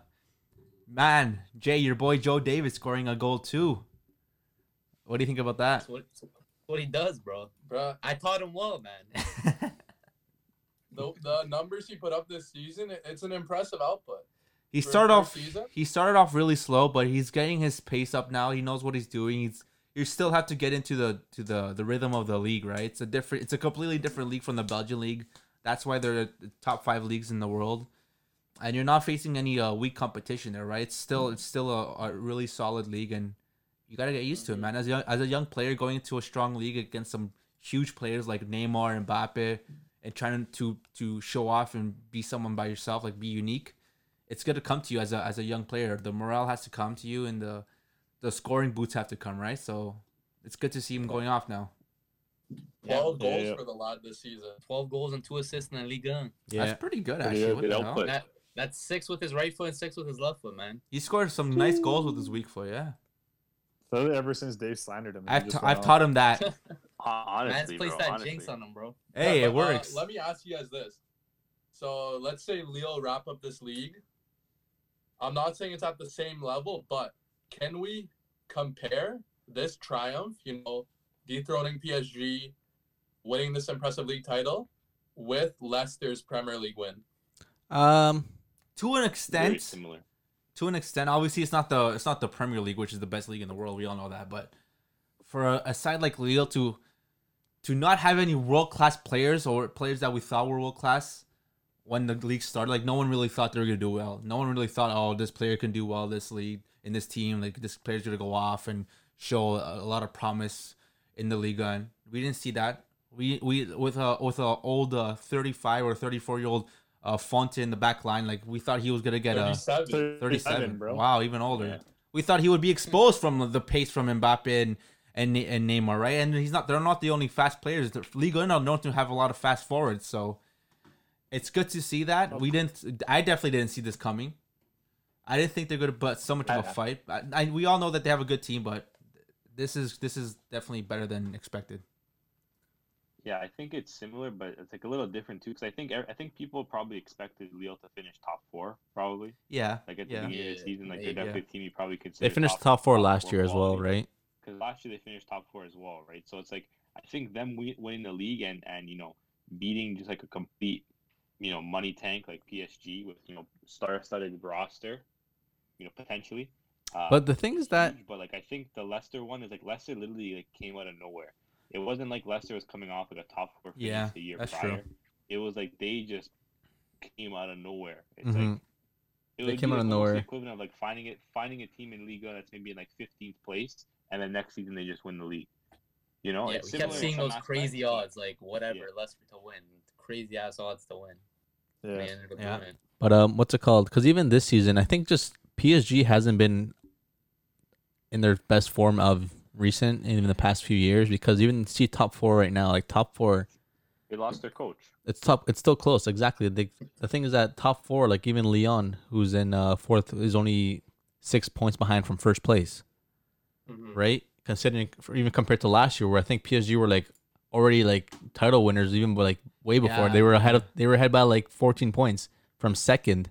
man, Jay, your boy Joe Davis scoring a goal, too. What do you think about that? That's what, that's what he does, bro. Bro, I taught him well, man. the, the numbers he put up this season, it's an impressive output. He started off. Season? He started off really slow, but he's getting his pace up now. He knows what he's doing. He's you still have to get into the to the, the rhythm of the league, right? It's a different. It's a completely different league from the Belgian league. That's why they're the top five leagues in the world, and you're not facing any uh, weak competition there, right? It's still it's still a, a really solid league, and you gotta get used to it, man. As a young, as a young player going into a strong league against some huge players like Neymar and Mbappe, and trying to to show off and be someone by yourself, like be unique. It's going to come to you as a as a young player. The morale has to come to you, and the the scoring boots have to come, right? So it's good to see him going off now. Twelve yeah. goals yeah, yeah. for the lad this season. Twelve goals and two assists in the league. Yeah. That's pretty good, actually. Yeah, good what that, that's six with his right foot and six with his left foot, man. He scored some Ooh. nice goals with his weak foot, yeah. So ever since Dave slandered him, I've, t- I've taught him that. Honestly, Man's placed that honestly. jinx on him, bro. Hey, yeah, but, it works. Uh, let me ask you guys this. So let's say Lille wrap up this league. I'm not saying it's at the same level, but can we compare this triumph, you know, dethroning P S G, winning this impressive league title, with Leicester's Premier League win? Um, to an extent, very similar. To an extent, obviously it's not the it's not the Premier League, which is the best league in the world. We all know that, but for a, a side like Lille to to not have any world class players or players that we thought were world class. When the league started, like no one really thought they were gonna do well. No one really thought, oh, this player can do well this league in this team. Like this player's gonna go off and show a, a lot of promise in the league. And we didn't see that. We we with a with a old uh, thirty-five or thirty-four year old uh, Fonte in the back line. Like we thought he was gonna get thirty-seven, a thirty-seven. Bro. Wow, even older. Yeah. We thought he would be exposed from the pace from Mbappe and and, and Neymar, right? And he's not. They're not the only fast players. The league are not known to have a lot of fast forwards, so. It's good to see that. We didn't. I definitely didn't see this coming. I didn't think they're going to butt so much of a fight. I, I, we all know that they have a good team, but this is this is definitely better than expected. Yeah, I think it's similar, but it's like a little different too. Because I think I think people probably expected Lille to finish top four, probably. Yeah. Like at the yeah. beginning of the season, like they're definitely yeah. a team you probably consider. They finished top, top four top last year as well, right? Because last year they finished top four as well, right? So it's like I think them winning the league and and you know beating just like a complete. You know, money tank like P S G with you know star-studded roster, you know potentially. Uh, but the thing is that, but like I think the Leicester one is like Leicester literally like came out of nowhere. It wasn't like Leicester was coming off like a top four finish yeah, the year that's prior. True. It was like they just came out of nowhere. It's mm-hmm. like it was came out of nowhere. The equivalent of like finding it, finding a team in Liga that's maybe in like fifteenth place, and then next season they just win the league. You know, yeah, it's we kept seeing those crazy odds, like whatever yeah. Leicester to win. Crazy ass odds to win. Yeah. Man, yeah. But um, what's it called? Because even this season, I think just P S G hasn't been in their best form of recent and in the past few years. Because even see top four right now, like top four, they lost their coach. It's top. It's still close. Exactly. They, the thing is that top four, like even Lyon, who's in uh, fourth, is only six points behind from first place, mm-hmm. right? Considering even compared to last year, where I think P S G were like. Already like title winners, even like way before yeah. they were ahead of they were ahead by like fourteen points from second,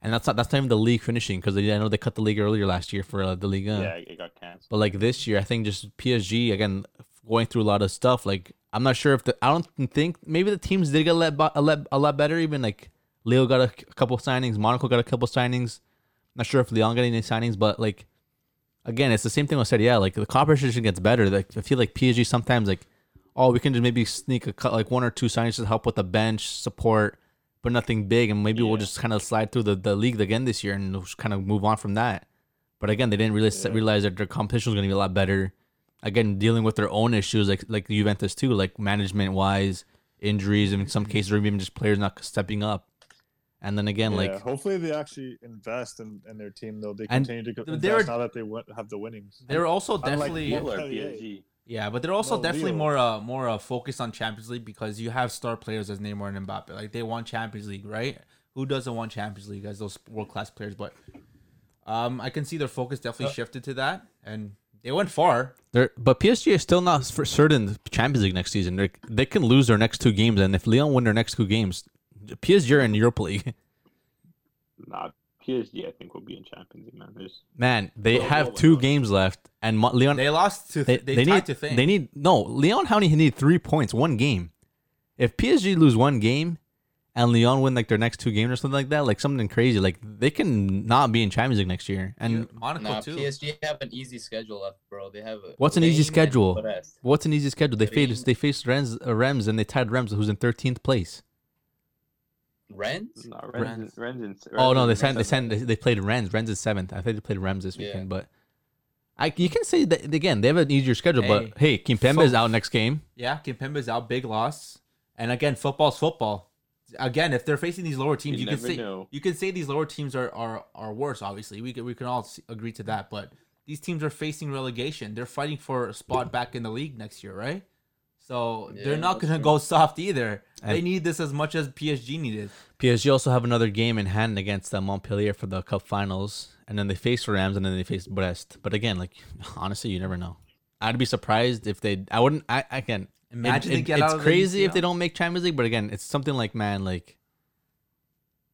and that's not that's not even the league finishing because I know they cut the league earlier last year for uh, the league. Yeah, it got canceled. But like this year, I think just P S G again going through a lot of stuff. Like I'm not sure if the I don't think maybe the teams did get a lot a lot better. Even like Leo got a couple signings, Monaco got a couple signings. I'm not sure if Lyon got any signings, but like again, it's the same thing with Serie A. Like, the competition gets better. Like, I feel like P S G sometimes, like, oh, we can just maybe sneak a cut, like one or two signings to help with the bench support, but nothing big. And maybe yeah. we'll just kind of slide through the, the league again this year and just kind of move on from that. But again, they didn't really yeah. realize that their competition was going to be a lot better. Again, dealing with their own issues, like like Juventus too, like management-wise, injuries, and in some cases, or even just players not stepping up. And then again, yeah, like... hopefully they actually invest in, in their team, though. They continue to invest now that they have the winnings. They're also definitely... P S G. Yeah, but they're also no, definitely Leo. more uh, more uh, focused on Champions League because you have star players as Neymar and Mbappe. Like, they want Champions League, right? Who doesn't want Champions League as those world-class players? But um, I can see their focus definitely uh, shifted to that, and... They went far. They're, but P S G is still not for certain Champions League next season. They they can lose their next two games, and if Lyon win their next two games, P S G are in Europa League. Nah, P S G I think will be in Champions League, man. There's, man, they well, have well, two well. games left, and Lyon they lost to th- they, they, they need to think. They need no Lyon. How many need three points one game? If P S G lose one game, and Lyon win like their next two games or something like that, like something crazy, like they can not be in Champions League next year. And Dude, Monaco nah, too. P S G have an easy schedule left, bro. They have. A What's an easy schedule? What's an easy schedule? They faced they faced Rennes, uh, Rennes, and they tied Rennes, who's in thirteenth place. Rennes? No, Rennes. Rennes. Rennes in, oh no, they sent they sent they played Rennes. Rennes is seventh. I think they played Rennes this weekend, yeah. but. I, you can say that again. They have an easier schedule, hey. but hey, Kimpembe is so, out next game. Yeah, Kimpembe is out. Big loss. And again, football's football. Again, if they're facing these lower teams, you, you can say know. you can say these lower teams are, are, are worse. Obviously, we can, we can all agree to that. But these teams are facing relegation. They're fighting for a spot back in the league next year, right? So yeah, they're not going to go soft either. And they need this as much as P S G needed. P S G also have another game in hand against uh, Montpellier for the Cup Finals, and then they face Reims, and then they face Brest. But again, like honestly, you never know. I'd be surprised if they. I wouldn't. I I can. Imagine it, they get it, out it's crazy the, if know? they don't make Champions League, but again, it's something like man, like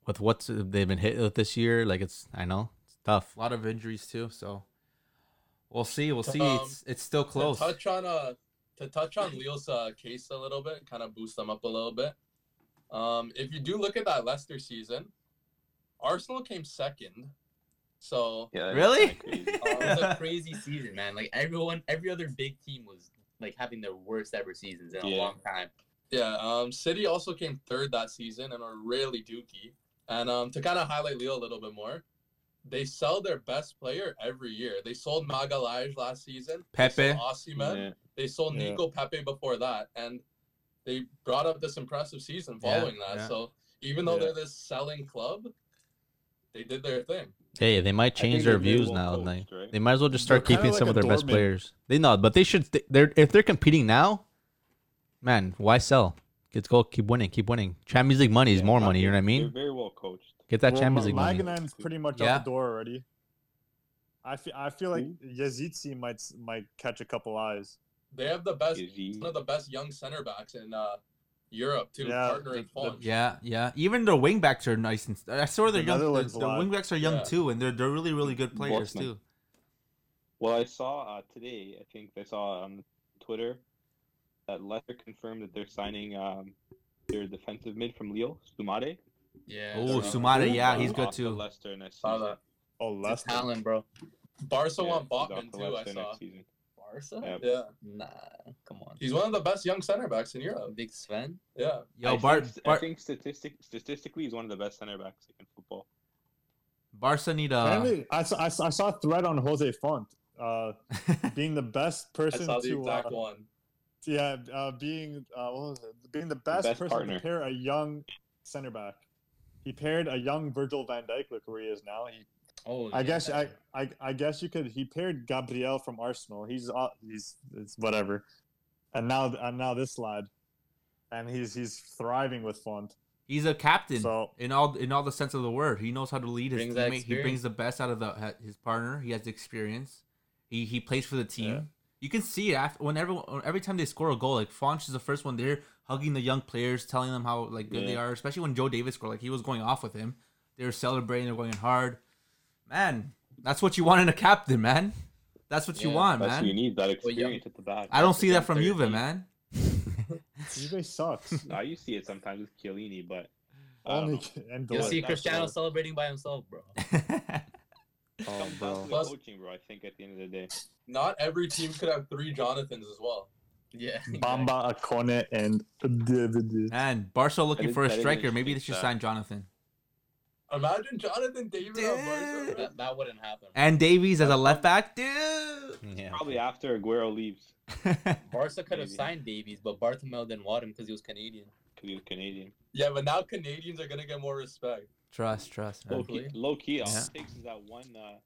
with what they've been hit with this year, like it's I know it's tough. A lot of injuries too, so we'll see. We'll see. Um, it's it's still close. To touch on uh, to touch on Lille's uh, case a little bit, kind of boost them up a little bit. Um, if you do look at that Leicester season, Arsenal came second. So yeah, really, crazy. Uh, it was a crazy season, man. Like everyone, every other big team was. Like having their worst ever seasons in yeah. a long time. Yeah, um, City also came third that season and are really dookie. And um, to kind of highlight Lille a little bit more, they sell their best player every year. They sold Magalhaes last season. Pepe. They sold Osimhen. Yeah. They sold yeah. Nico Pepe before that. And they brought up this impressive season following yeah, that. Yeah. So even though yeah. they're this selling club, they did their thing. Hey, they might change their views now. Coached, like, right? They might as well just start they're keeping like some of their best players. They know, but they should. They're if they're competing now, man, why sell? Let's go. Keep winning. Keep winning. Champions League money is yeah, more money. You know what I mean? They're very well coached. Get that well, Champions League money. Maganan's pretty much yeah. out the door already. I feel. I feel like Yazidzi might might catch a couple eyes. They have the best. Yazid. One of the best young center backs in uh, Europe too. Yeah, partner and the, yeah, yeah. Even their wingbacks are nice and st- I saw their the young. The, the wingbacks are young yeah. too, and they're they're really really good players Both too. Nice. Well, I saw uh, today. I think I saw on Twitter that Leicester confirmed that they're signing um, their defensive mid from Lille, Soumare. Yeah. Oh, Soumare. Yeah, he's good too. Leicester and I saw that. Oh, Leicester. Talent, bro. Barca yeah, want Botman too. Leicester I saw. Yep. Yeah, nah, come on. He's one of the best young center backs in Europe. Big Sven. Yeah. Yo, Bart. I, Bar- I think statistic statistically, he's one of the best center backs in football. Barca need a. I saw, I saw. I saw a thread on José Fonte, uh, being the best person I saw the to. Exact uh, one. Yeah, uh, being uh, what was it? Being the best, the best person partner. to pair a young center back. He paired a young Virgil van Dijk, like where he is now. He. Oh, I yeah. guess I, I I guess you could. He paired Gabriel from Arsenal. He's uh, he's it's whatever, and now and now this lad, and he's he's thriving with Font. He's a captain so, in all in all the sense of the word. He knows how to lead his teammate. He brings the best out of the his partner. He has the experience. He he plays for the team. Yeah. You can see it after when every, every time they score a goal, like Font is the first one there, hugging the young players, telling them how like good yeah. they are. Especially when Joe Davis scored, like he was going off with him. They were celebrating. They're going hard. Man, that's what you want in a captain, man. That's what yeah, you want, that's man. That's what you need, that experience well, yeah. at the back. I don't see that from Juve, man. You guys suck. No, you see it sometimes with Chiellini, but... Um, Only, and You'll see Cristiano celebrating by himself, bro. Oh, comes down to the coaching, bro. I think at the end of the day, not every team could have three Jonathans as well. Yeah, exactly. Bamba, Akone, and and Barca looking for a striker. Maybe they should that. sign Jonathan. Imagine Jonathan Davies on Barca. That, that wouldn't happen. And Davies as a left back, dude. Yeah. Probably after Aguero leaves. Barca could have signed Davies, but Bartomeu didn't want him because he was Canadian. Because he was Canadian. Yeah, but now Canadians are gonna get more respect. Trust, trust. Man. Low key, low key. All yeah. it takes is that one. Uh,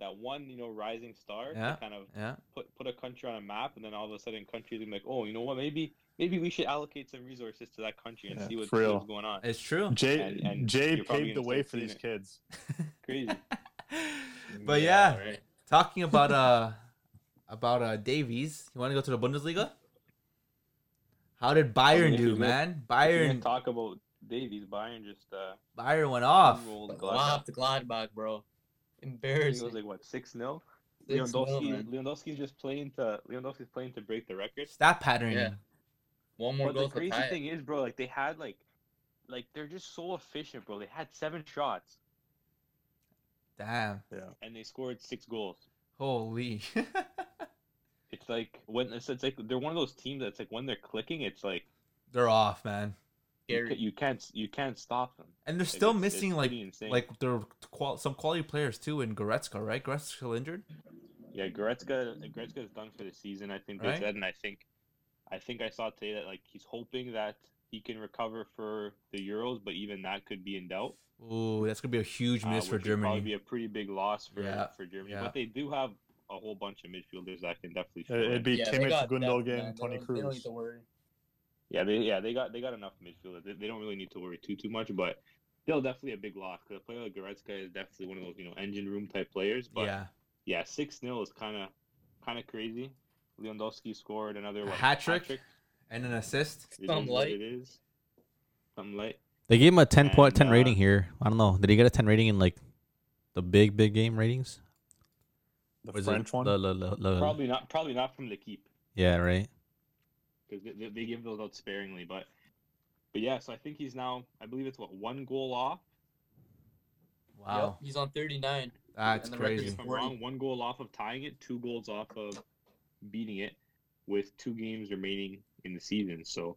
That one, you know, rising star yeah, to kind of yeah. put put a country on a map, and then all of a sudden, countries are like, oh, you know what? Maybe maybe we should allocate some resources to that country and yeah, see what's, what's going on. It's true. Jay and, and Jay paved the way for these it. kids. Crazy. But yeah, yeah right. talking about uh about uh Davies, you want to go to the Bundesliga? How did Bayern do, man? Bayern. Talk about Davies. Bayern just uh. Bayern went off. Off the Gladbach, bro. Embarrassing. It was like what six nil. Lewandowski, Lewandowski's just playing to Lewandowski's playing to break the record. Stat pattern. Yeah. One more but goal. The crazy tie. thing is, bro, like they had like, like they're just so efficient, bro. They had seven shots. Damn. Yeah. And they scored six goals. Holy. It's like when it's, it's like they're one of those teams that's like when they're clicking, it's like they're off, man. You, you can't you can't stop them, and they're still like, it's, missing it's like like their qual some quality players too. In Goretzka, right? Goretzka injured. Yeah, Goretzka Goretzka is done for the season. I think they right? said, and I think, I think I saw today that like he's hoping that he can recover for the Euros, but even that could be in doubt. Ooh, that's gonna be a huge miss uh, for Germany. Probably be a pretty big loss for yeah. for Germany, yeah. but they do have a whole bunch of midfielders that can definitely. Score. It'd be yeah, Kimmich, Gundogan, Toni Kroos. Yeah, they yeah they got they got enough midfielders. They, they don't really need to worry too too much, but still definitely a big loss. Because a player like Goretzka is definitely one of those you know engine room type players. But yeah, yeah, six nil is kind of kind of crazy. Lewandowski scored another what, hat trick and an assist. Something light. It is. Something light. They gave him a ten point ten uh, rating here. I don't know. Did he get a ten rating in like the big big game ratings? The or French it, one. The, the, the, the, probably not. Probably not from L'Equipe. Yeah. Right. Because they, they give those out sparingly, but but yeah, so I think he's now, I believe it's what one goal off. Wow, yep, he's on thirty-nine. That's and crazy. Record, if I'm wrong, one goal off of tying it, two goals off of beating it, with two games remaining in the season. So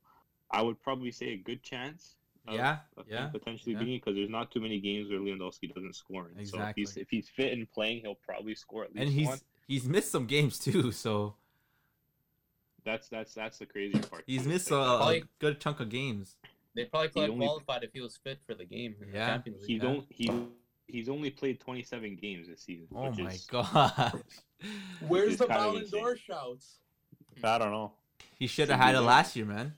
I would probably say a good chance. Of, yeah, of yeah, potentially yeah. beating it because there's not too many games where Lewandowski doesn't score. In. Exactly. So if he's if he's fit and playing, he'll probably score at least and he's, one. He's missed some games too, so. That's that's that's the crazy part. He's missed a, probably, a good chunk of games. They probably could have qualified if he was fit for the game. Yeah, the Champions League. He don't he he's only played twenty-seven games this season. Oh which my is, god! Where's the Ballon d'Or shouts? I don't know. He should have had it last year, man.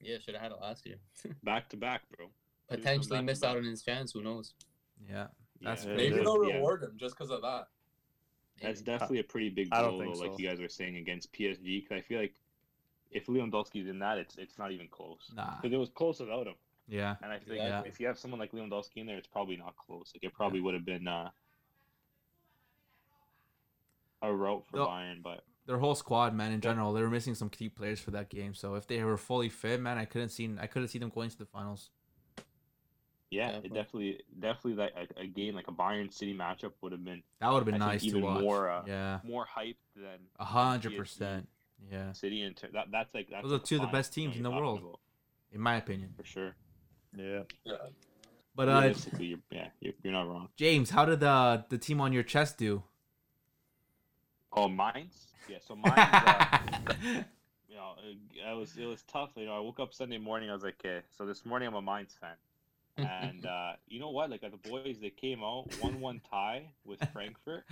Yeah, should have had it last year. Back to back, bro. Potentially missed out on his chance. Who knows? Yeah, that's yeah, maybe they'll reward yeah. him just because of that. That's definitely a pretty big goal, though, so. like you guys were saying, against P S G. Because I feel like if Lewandowski's in that, it's it's not even close. Nah. Because it was close without him. Yeah. And I think yeah. if, if you have someone like Lewandowski in there, it's probably not close. Like it probably yeah. would have been uh, a rout for so, Bayern, but their whole squad, man, in general, they were missing some key players for that game. So if they were fully fit, man, I couldn't see I couldn't see them going to the finals. Yeah, it definitely, definitely like a, a game like a Bayern City matchup would have been that would have been I nice think, to even watch. More, uh, yeah, more hyped than a hundred percent. Yeah, City and that that's like that's those like are two of the best teams in the world, about. in my opinion. For sure. Yeah. yeah. But uh, you're, yeah, you're, you're not wrong. James, how did the the team on your chest do? Oh, Mainz? Yeah, so Mainz. uh, you know, it, it was it was tough. You know, I woke up Sunday morning. I was like, okay, so this morning I'm a Mainz fan. And uh, you know what? Like, the boys, they came out one one tie with Frankfurt.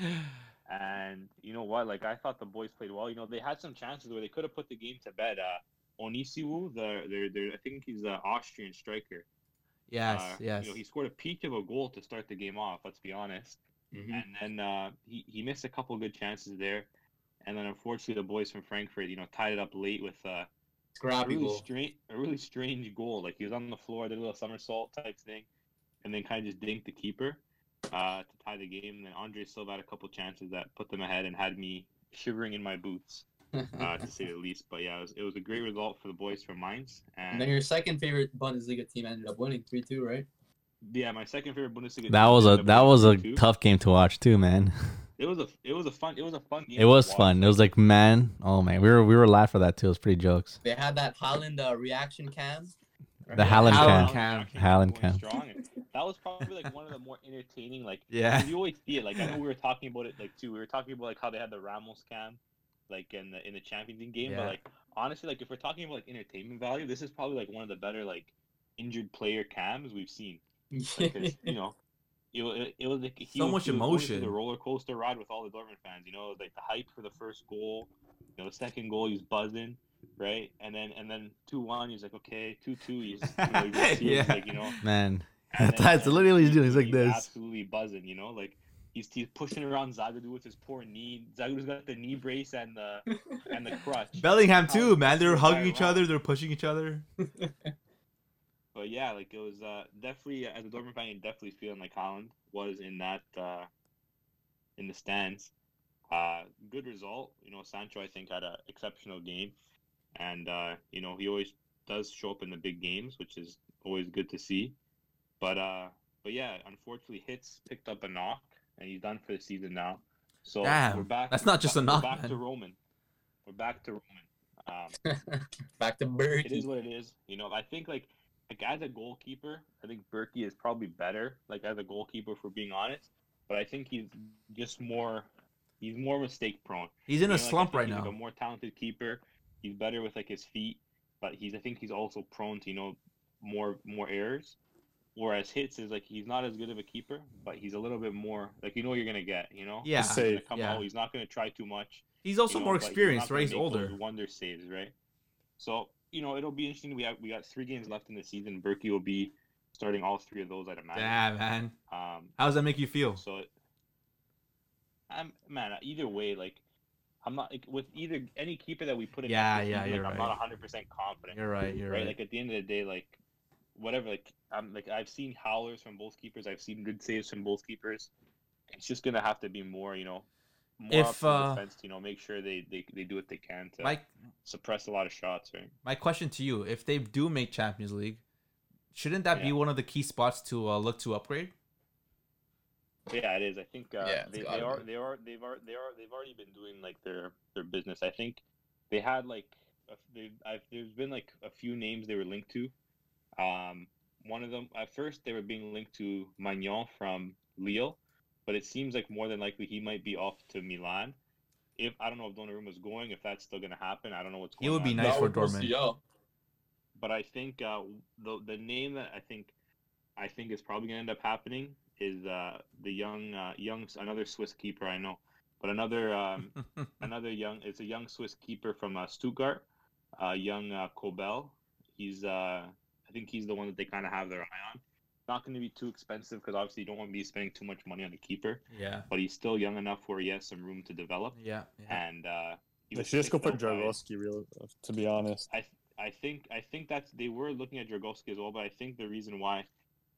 And you know what? Like, I thought the boys played well. You know, they had some chances where they could have put the game to bed. Uh, Onisiwu, the, the, the, I think he's the Austrian striker. Yes, uh, yes. You know, he scored a peak of a goal to start the game off, let's be honest. Mm-hmm. And then uh, he, he missed a couple of good chances there. And then, unfortunately, the boys from Frankfurt, you know, tied it up late with uh, – A really, strange, a really strange goal. Like, he was on the floor, did a little somersault type thing, and then kind of just dinked the keeper uh, to tie the game. And then Andre Silva had a couple chances that put them ahead and had me shivering in my boots, uh, to say the least. But, yeah, it was, it was a great result for the boys from Mainz. And, and then your second favorite Bundesliga team ended up winning three two, right? yeah, my second favorite Bundesliga. That was a that was a too. tough game to watch too, man. It was a it was a fun it was a fun game. It was fun. It was like, man, oh man, we were we were live for that too. It was pretty jokes. They had that Haaland uh, reaction cam. The Haaland cam. Haaland cam. That was probably like one of the more entertaining. Like, yeah, you always see it. Like, I know we were talking about it. Like, too, we were talking about like how they had the Ramos cam, like in the in the Champions League game. Yeah. But like honestly, like if we're talking about like entertainment value, this is probably like one of the better like injured player cams we've seen. Because, you know. It, it, it was like he so was, much he was emotion. The roller coaster ride with all the Dortmund fans, you know, it was like the hype for the first goal, you know, the second goal he was buzzing, right, and then and then two one he's like okay, two two he's just, you know, he just, yeah, like, you know, man, and then, that's and literally he's doing. He's like he's this, absolutely buzzing, you know, like he's he's pushing around Zagadou with his poor knee. Zagadou's got the knee brace and the and the crutch. Bellingham too, man, they were hugging each around. other, they were pushing each other. But yeah, like it was uh, definitely as a Dortmund fan, you're definitely feeling like Haaland was in that uh, in the stands. Uh, good result, you know. Sancho, I think, had an exceptional game, and uh, you know he always does show up in the big games, which is always good to see. But uh, but yeah, unfortunately, Hitz picked up a knock, and he's done for the season now. So Damn, we're back. That's not just back, a knock. We're back man. to Roman. We're back to Roman. Um, back to Berkey. It is what it is. You know, I think like. Like, as a goalkeeper, I think Berkey is probably better, like, as a goalkeeper, for being honest. But I think he's just more – he's more mistake-prone. He's in you a know, slump like, right he's now. He's like a more talented keeper. He's better with, like, his feet. But he's I think he's also prone to, you know, more more errors. Whereas Hitz is, like, he's not as good of a keeper, but he's a little bit more – like, you know what you're going to get, you know? Yeah. He's, gonna come yeah. out. he's not going to try too much. He's also you know, more experienced, he's right? He's older. Wonder saves, right? So – you know, it'll be interesting. We have, we got three games left in the season. Berkey will be starting all three of those, I'd imagine. Yeah, man. Um, How does that make you feel? So, it, I'm man. Either way, like, I'm not like, with either any keeper that we put in. Yeah, yeah, season, you're like, right. I'm not one hundred percent confident. You're right. You're right? right. Like at the end of the day, like whatever. Like I'm like I've seen howlers from both keepers. I've seen good saves from both keepers. It's just gonna have to be more, you know. More if uh, defense, you know, make sure they, they, they do what they can to my, suppress a lot of shots. Right. My question to you: if they do make Champions League, shouldn't that yeah. be one of the key spots to uh, look to upgrade? Yeah, it is. I think uh, yeah, they, they, are, they are they are they've are they are they've already been doing like their, their business. I think they had like they there's been like a few names they were linked to. Um, one of them at first they were being linked to Maignan from Lille. But it seems like more than likely he might be off to Milan. If I don't know if Donnarumma's going, if that's still going to happen, I don't know what's going on. It would on. be nice that for Dortmund. But I think uh, the the name that I think I think is probably going to end up happening is uh, the young uh, young another Swiss keeper I know, but another um, another young it's a young Swiss keeper from uh, Stuttgart, uh, young uh, Kobel. He's uh, I think he's the one that they kind of have their eye on. Not going to be too expensive because obviously you don't want to be spending too much money on the keeper. Yeah. But he's still young enough where he has some room to develop. Yeah. yeah. And uh, they should just go for Dragowski, real to be honest. I th- I think I think that's they were looking at Dragowski as well, but I think the reason why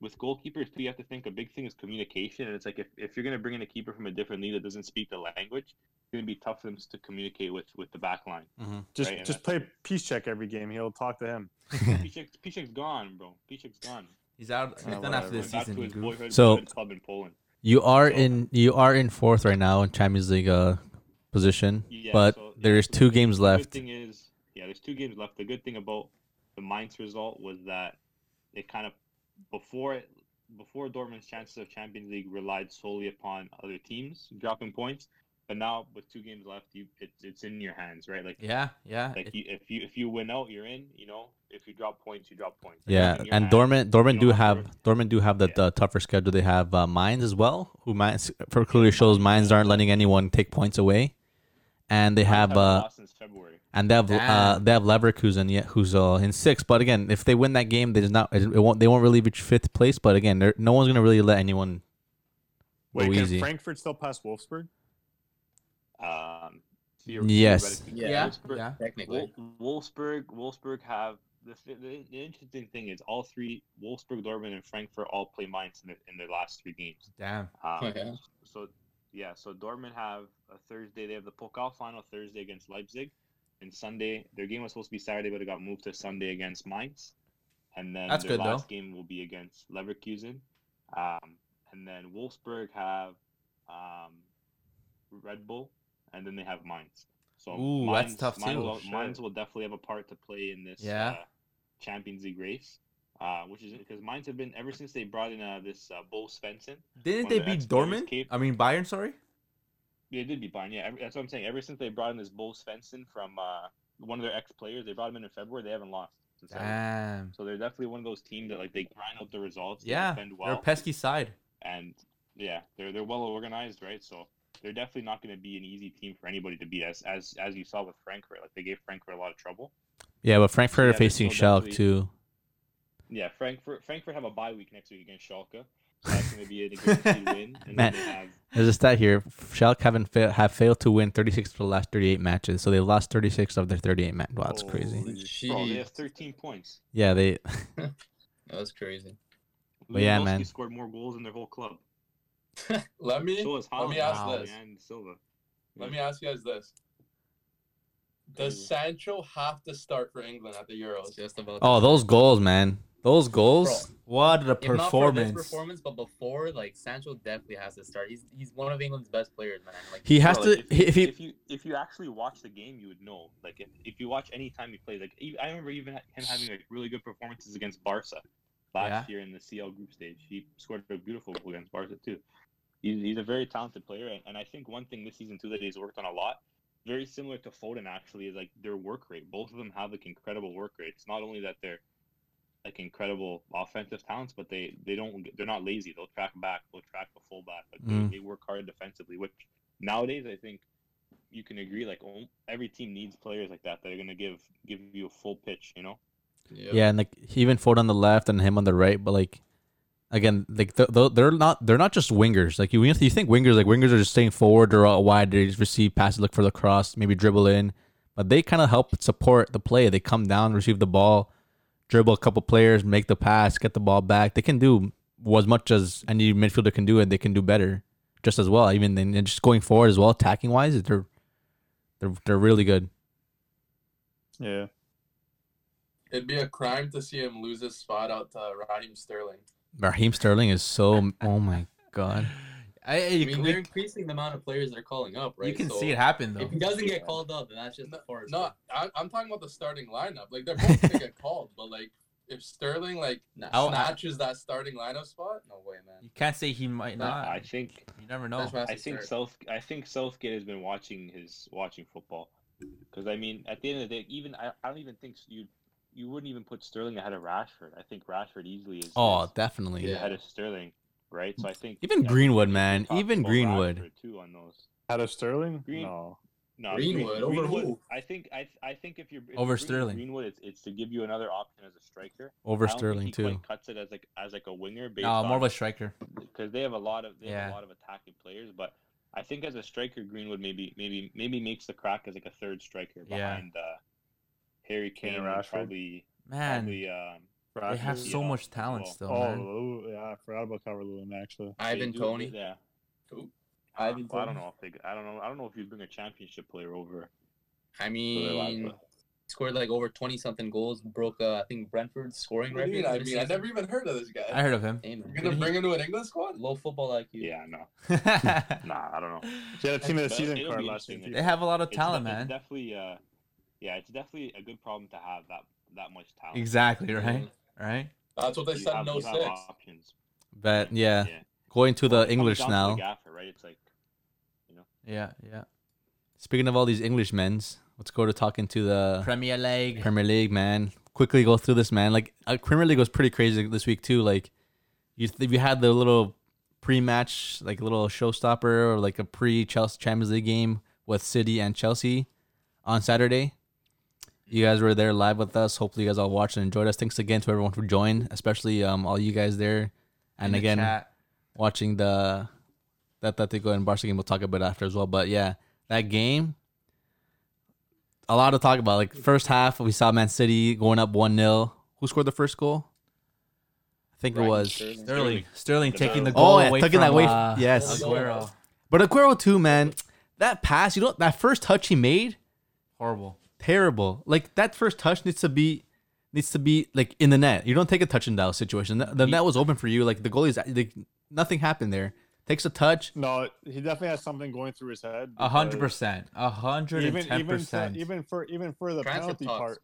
with goalkeepers too, you have to think a big thing is communication, and it's like if, if you're going to bring in a keeper from a different league that doesn't speak the language, it's going to be tough for them to communicate with, with the back line. Mm-hmm. Just right? just play Piszczek every game. He'll talk to him. Piszczek Piszczek's gone, bro. Piszczek's gone. He's out. He's done after this season. So you are in. You are in fourth right now in Champions League uh, position. Yeah, but so, yeah, there's so two the, games the left. The good thing is, yeah, there's two games left. The good thing about the Mainz result was that it kind of before it, before Dortmund's chances of Champions League relied solely upon other teams dropping points. But now with two games left, you it, it's in your hands, right? Like yeah, yeah. Like it, you, if you if you win out, you're in. You know, if you drop points, you drop points. Yeah, and Dortmund Dortmund do have Dortmund do have the, yeah. the tougher schedule. They have uh, Mainz as well, who Mainz for clearly shows Mainz aren't letting anyone take points away, and they have uh and they have uh, they have Leverkusen yet who's uh, in sixth. But again, if they win that game, they not it won't they won't really reach fifth place. But again, no one's gonna really let anyone. Wait, go can easy. Frankfurt still pass Wolfsburg? Um, yes. Yeah. Wolfsburg, yeah. Technically, Wolfsburg. Wolfsburg have the, the the interesting thing is all three Wolfsburg, Dortmund, and Frankfurt all play Mainz in their in their last three games. Damn. Um, okay. So yeah, so Dortmund have a Thursday. They have the Pokal final Thursday against Leipzig, and Sunday their game was supposed to be Saturday, but it got moved to Sunday against Mainz, and then That's their good, last though. game will be against Leverkusen. Um, and then Wolfsburg have um, Red Bull, and then they have Mainz. So Ooh, Mainz, that's tough Mainz, too. Mainz will, sure. Mainz will definitely have a part to play in this yeah. uh, Champions League race. Uh, which is because Mainz have been ever since they brought in uh, this uh, Bo Svensson. Didn't they beat Dortmund? Cape. I mean Bayern, sorry. Yeah, they did beat Bayern. Yeah, every, that's what I'm saying. Ever since they brought in this Bo Svensson from uh, one of their ex-players, they brought him in in February. They haven't lost. Damn. So they're definitely one of those teams that like they grind out the results. Yeah, they well, they're a pesky side. And yeah, they're they're well organized, right? So they're definitely not going to be an easy team for anybody to beat. As as as you saw with Frankfurt, like they gave Frankfurt a lot of trouble. Yeah, but Frankfurt yeah, are facing Schalke too. Yeah, Frankfurt Frankfurt have a bye week next week against Schalke. So that's going to be a good win. And Man, have... there's a stat here. Schalke haven't fail, have failed to win thirty-six of the last thirty-eight matches. So they lost thirty-six of their thirty-eight matches. Wow, that's oh, crazy. Bro, they have thirteen points. Yeah, they... that was crazy. But yeah, Lewandowski man. scored more goals than their whole club. let me so let me ask wow. this. And Silva. Let yeah. me ask you guys this. Does Sancho have to start for England at the Euros? Just about oh, those goals, man. Those goals, Bro, what a performance! Not for this performance, but before, like Sancho definitely has to start. He's he's one of England's best players, man. Like he has bro, to. Like, if, he, if, he, if you if you actually watch the game, you would know. Like if, if you watch any time he plays, like I remember even him having like really good performances against Barca last yeah. year in the C L group stage. He scored a beautiful goal against Barca too. He's he's a very talented player, and, and I think one thing this season too that he's worked on a lot, very similar to Foden actually, is like their work rate. Both of them have like incredible work rates. Not only that they're like incredible offensive talents, but they, they don't they're not lazy. They'll track back, they'll track the fullback. Like mm. they, they work hard defensively, which nowadays I think you can agree like every team needs players like that that are gonna give give you a full pitch, you know? Yeah, yeah and like even Ford on the left and him on the right, but like again, like th- th- they're not they're not just wingers. Like you you think wingers like wingers are just staying forward or out wide, they just receive passes, look for the cross, maybe dribble in, but they kind of help support the play. They come down, receive the ball, dribble a couple players, make the pass, get the ball back. They can do as much as any midfielder can do, and they can do better just as well. Even then, and just going forward as well, attacking wise, they're they're they're really good. Yeah, it'd be a crime to see him lose his spot out to Raheem Sterling. Raheem Sterling is so oh my god. I, I mean, we, they're increasing the amount of players that are calling up, right? You can so see it happen, though. If he doesn't get called up, then that's just no, the forest. No, I, I'm talking about the starting lineup. Like, they're both going to get called, but, like, if Sterling, like, no, snatches I, that starting lineup spot, no way, man. You can't say he might no, not. I think... You never know. I think, South, I think Southgate has been watching his watching football. Because, I mean, at the end of the day, even... I, I don't even think you you wouldn't even put Sterling ahead of Rashford. I think Rashford easily is... Oh, is, definitely. Yeah. Ahead of Sterling. Right, so I think even yeah, Greenwood, man, even Greenwood. Two on those. Out of Sterling? Green... No, no Greenwood. Greenwood over who? I think I I think if you're if over Sterling, Greenwood, it's, it's to give you another option as a striker. Over I don't Sterling think he too. Quite cuts it as like as like a winger. Based no, more of a striker. Because they have a lot of they yeah. have a lot of attacking players, but I think as a striker, Greenwood maybe maybe maybe makes the crack as like a third striker behind yeah. uh, Harry Kane, Kane and probably man. Probably, um, Rashford, they have so yeah. much talent well, still, oh, man. Oh, yeah, I forgot about Calvert-Lewin actually. Ivan Toney, yeah. Ooh. Ivan Toney. I don't know if they, I don't know. I don't know if you'd bring a championship player over. I mean, scored like over twenty something goals. Broke, uh, I think, Brentford's scoring record. I mean, I never even heard of this guy. I heard of him. You're gonna bring him to an England squad? Low football I Q. Yeah, no. nah, I don't know. He had a team of the season card last year. They have a lot of talent, man. Definitely, uh, yeah, it's definitely a good problem to have that that much talent. Exactly right. Right, that's what they you said. Have, no six options, but yeah, yeah. going to well, the English now. The gaffer, right? It's like, you know. Yeah, yeah. Speaking of all these Englishmen's, let's go to talking to the Premier League. Premier League, man. Quickly go through this, man. Like uh, Premier League was pretty crazy this week too. Like, you th- you had the little pre-match, like little showstopper, or like a pre-Chelsea Champions League game with City and Chelsea on Saturday. You guys were there live with us. Hopefully, you guys all watched and enjoyed us. Thanks again to everyone who joined, especially um, all you guys there. And the again, chat. watching the that Atletico and Barca game, we'll talk about after as well. But yeah, that game, a lot to talk about. Like, first half, we saw Man City going up one nil. Who scored the first goal? I think Brian it was Sterling. Sterling, Sterling taking the goal oh, yeah, away taking from that way. Uh, yes. Aguero. But Aguero too, man. That pass, you know, that first touch he made? Horrible. Terrible. Like, that first touch needs to be needs to be like in the net. You don't take a touch and dial situation. The, the he, net was open for you. Like the goalie's like, nothing happened there. Takes a touch. No, he definitely has something going through his head. A hundred percent, a hundred and ten percent. Even for even for the Transfer penalty talks. part,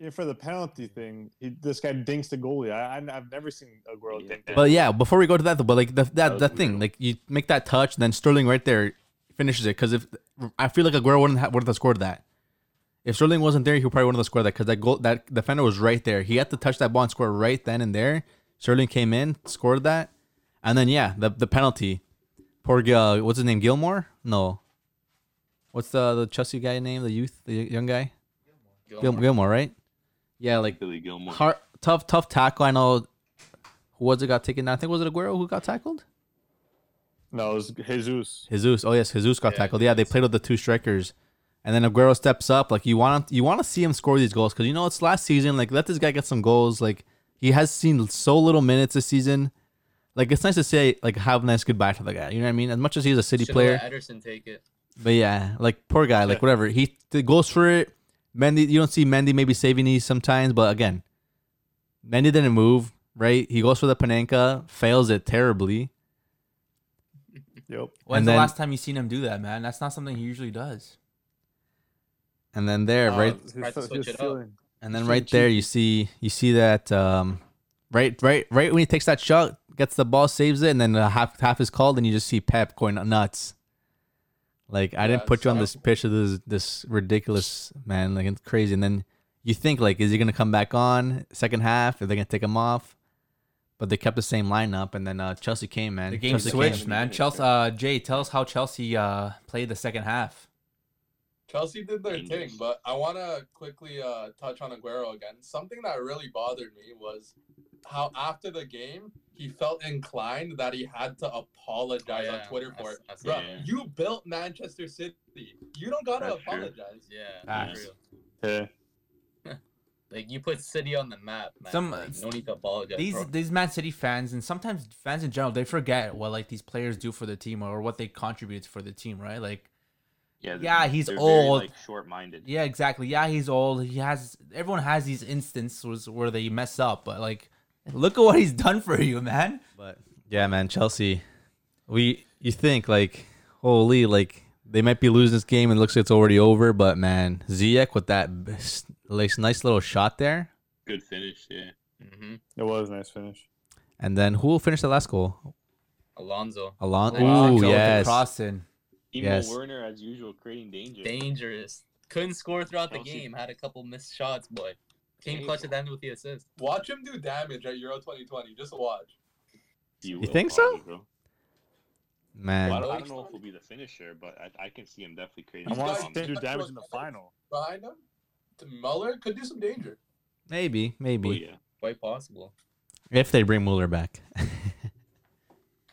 even for the penalty thing, he, this guy dinks the goalie. I, I I've never seen a girl yeah. dink that. But yeah, before we go to that, though, but like the, that that, that thing, like you make that touch, then Sterling right there finishes it. Because if I feel like Aguero wouldn't have, wouldn't have scored that. If Sterling wasn't there, he probably wouldn't have scored that because that goal, that defender was right there. He had to touch that ball and score right then and there. Sterling came in, scored that. And then, yeah, the the penalty. Poor, uh, what's his name? Gilmore? No. What's the, the Chelsea guy name? The youth? The young guy? Gilmore, Gilmore, Gilmore right? Yeah, like Billy Gilmore. Hard, tough, tough tackle. I know. Who was it got taken? I think was it Aguero who got tackled? No, it was Jesus. Jesus. Oh, yes, Jesus got yeah, tackled. Yeah, they played with the two strikers. And then Aguero steps up. Like, you want to, you want to see him score these goals because, you know, it's last season. Like, let this guy get some goals. Like, he has seen so little minutes this season. Like, it's nice to say, like, have a nice goodbye to the guy. You know what I mean? As much as he's a City Should've player. Let Ederson take it. But, yeah, like, poor guy. Like, whatever. He goes for it. Mendy, you don't see Mendy maybe saving these sometimes. But, again, Mendy didn't move, right? He goes for the Panenka, fails it terribly. Yep. When's the last time you seen him do that, man? That's not something he usually does. And then there, uh, right, and then right there, you see, you see that, um, right, right, right when he takes that shot, gets the ball, saves it, and then uh, half, half is called, and you just see Pep going nuts. Like, I yeah, didn't put you on this pitch of this, this ridiculous man, like it's crazy. And then you think, like, is he gonna come back on second half? Are they gonna take him off? But they kept the same lineup, and then uh, Chelsea came, man. The game Chelsea switched, came. man. Chelsea, uh, Jay, tell us how Chelsea uh played the second half. Chelsea did their thing, but I want to quickly uh, touch on Aguero again. Something that really bothered me was how after the game, he felt inclined that he had to apologize oh, yeah. on Twitter for it. Bro, yeah. You built Manchester City. You don't got to apologize. True. Yeah. That's yeah. Like, you put City on the map, man. Some, like, no need to apologize. These bro. these Man City fans, and sometimes fans in general, they forget what, like, these players do for the team or what they contribute for the team, right? Like, Yeah, yeah, he's old. Very, like, short-minded. Yeah, exactly. Yeah, he's old. He has everyone has these instances where they mess up, but like, look at what he's done for you, man. But yeah, man, Chelsea. We you think like, holy, like they might be losing this game and it looks like it's already over, but man, Ziyech with that nice little shot there. Good finish, yeah. Mm-hmm. It was a nice finish. And then who will finish the last goal? Alonso. Alonso. Alonso. Ooh, yes. Crossing. Timo yes. Werner, as usual, creating danger. Dangerous. Couldn't score throughout Chelsea. the game. Had a couple missed shots, boy. Came clutch at the end with the assist. Watch him do damage at Euro twenty twenty. Just watch. You, you think so? You, Man. Well, I, don't, I don't know if he'll be the finisher, but I, I can see him definitely creating damage. I want to do damage in the final. Behind him? To Muller? Could do some danger. Maybe. Maybe. Oh, yeah. Quite possible. If they bring Muller back.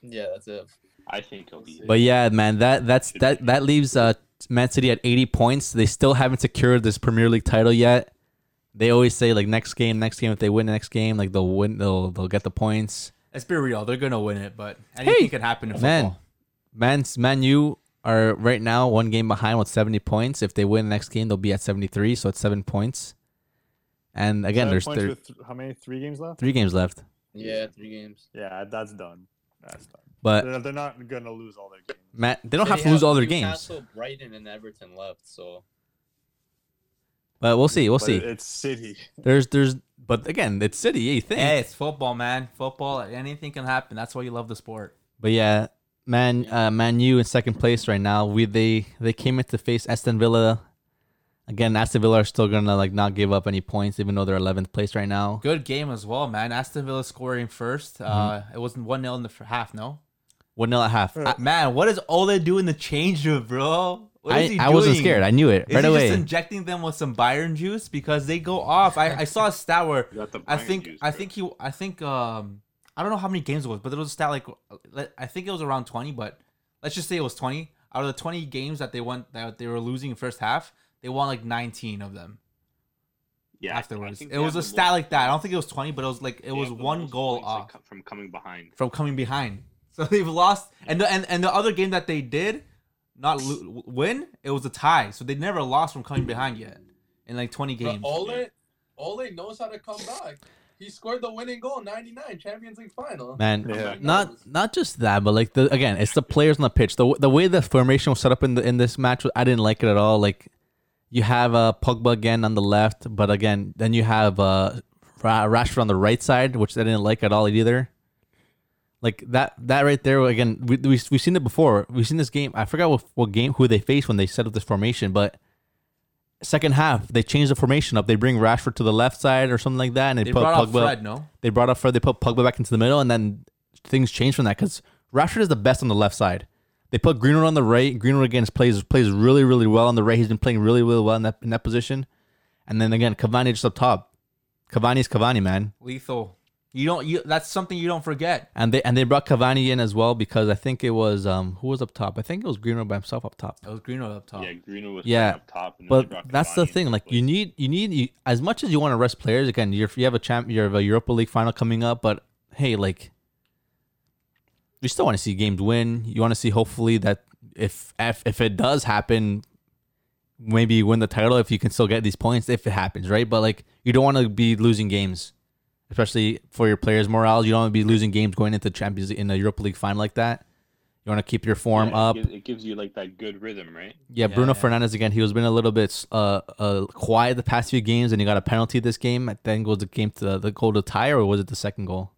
Yeah, that's it. I think he'll be. But yeah, man, that that's that that leaves uh, Man City at eighty points. They still haven't secured this Premier League title yet. They always say like next game, next game. If they win the next game, like they'll win, they'll they'll get the points. Let's be real, they're gonna win it. But anything hey, could happen in man, football. Man, Man U are right now one game behind with seventy points. If they win the next game, they'll be at seventy-three. So it's seven points. And again, seven there's points there, with th- how many? Three games left. Three games left. Yeah, three games. Yeah, that's done. That's done. But they're not gonna lose all their games. Matt, they don't so have they to lose have all their Newcastle, games. Brighton and Everton left, so. But we'll see. We'll but see. It's City. There's, there's, but again, it's City. You think? Hey, it's football, man. Football. Anything can happen. That's why you love the sport. But yeah, man, uh, Man U in second place right now. We they they came in to face Aston Villa. Again, Aston Villa are still gonna like not give up any points, even though they're eleventh place right now. Good game as well, man. Aston Villa scoring first. Mm-hmm. Uh, it wasn't one nil in the half, no. One nil at half. I, man, what is Ole doing the change of, bro? What is I, he doing? I wasn't scared. I knew it is right he away. Just injecting them with some Bayern juice because they go off. I, I saw a stat where I think juice, I think he I think um I don't know how many games it was, but there was a stat like I think it was around twenty, but let's just say it was twenty out of the twenty games that they went that they were losing in first half. They won like nineteen of them. Yeah, afterwards, it was a stat most, like that. I don't think it was twenty, but it was like it was one goal off like from coming behind. From coming behind. So they've lost, and the, and, and the other game that they did not lo- win, it was a tie. So they never lost from coming behind yet in like twenty games. But Ole, Ole knows how to come back. He scored the winning goal, ninety-nine, Champions League final. Man, yeah. not not just that, but like the again, it's the players on the pitch. The the way the formation was set up in the in this match, I didn't like it at all. Like you have a uh, Pogba again on the left, but again, then you have uh, Rashford on the right side, which I didn't like at all either. Like that that right there again, we we we've seen it before. We've seen this game. I forgot what what game who they faced when they set up this formation, but. Second half, they changed the formation up. They bring Rashford to the left side or something like that, and they, they put brought Pogba. Up Fred, no? They brought up Fred. They put Pogba back into the middle, and then things changed from that because Rashford is the best on the left side. They put Greenwood on the right. Greenwood again plays plays really really well on the right. He's been playing really really well in that in that position, and then again Cavani just up top. Cavani is Cavani, man. Lethal. You don't. You, that's something you don't forget. And they and they brought Cavani in as well because I think it was um who was up top. I think it was Greenwood by himself up top. It was Greenwood up top. Yeah, Greenwood was yeah. up top. And but that's the thing. Like you need you need you, as much as you want to rest players. Again, you you have a champ, you have a Europa League final coming up. But hey, like you still want to see games win. You want to see hopefully that if if if it does happen, maybe you win the title if you can still get these points if it happens, right? But like you don't want to be losing games. Especially for your players' morale, you don't want to be losing games going into Champions in the Europa League final like that. You want to keep your form yeah, up. It gives, it gives you like that good rhythm, right? Yeah, yeah Bruno yeah. Fernandes again. He was been a little bit uh, uh quiet the past few games, and he got a penalty this game. I think was the game to the goal to tie, or was it the second goal?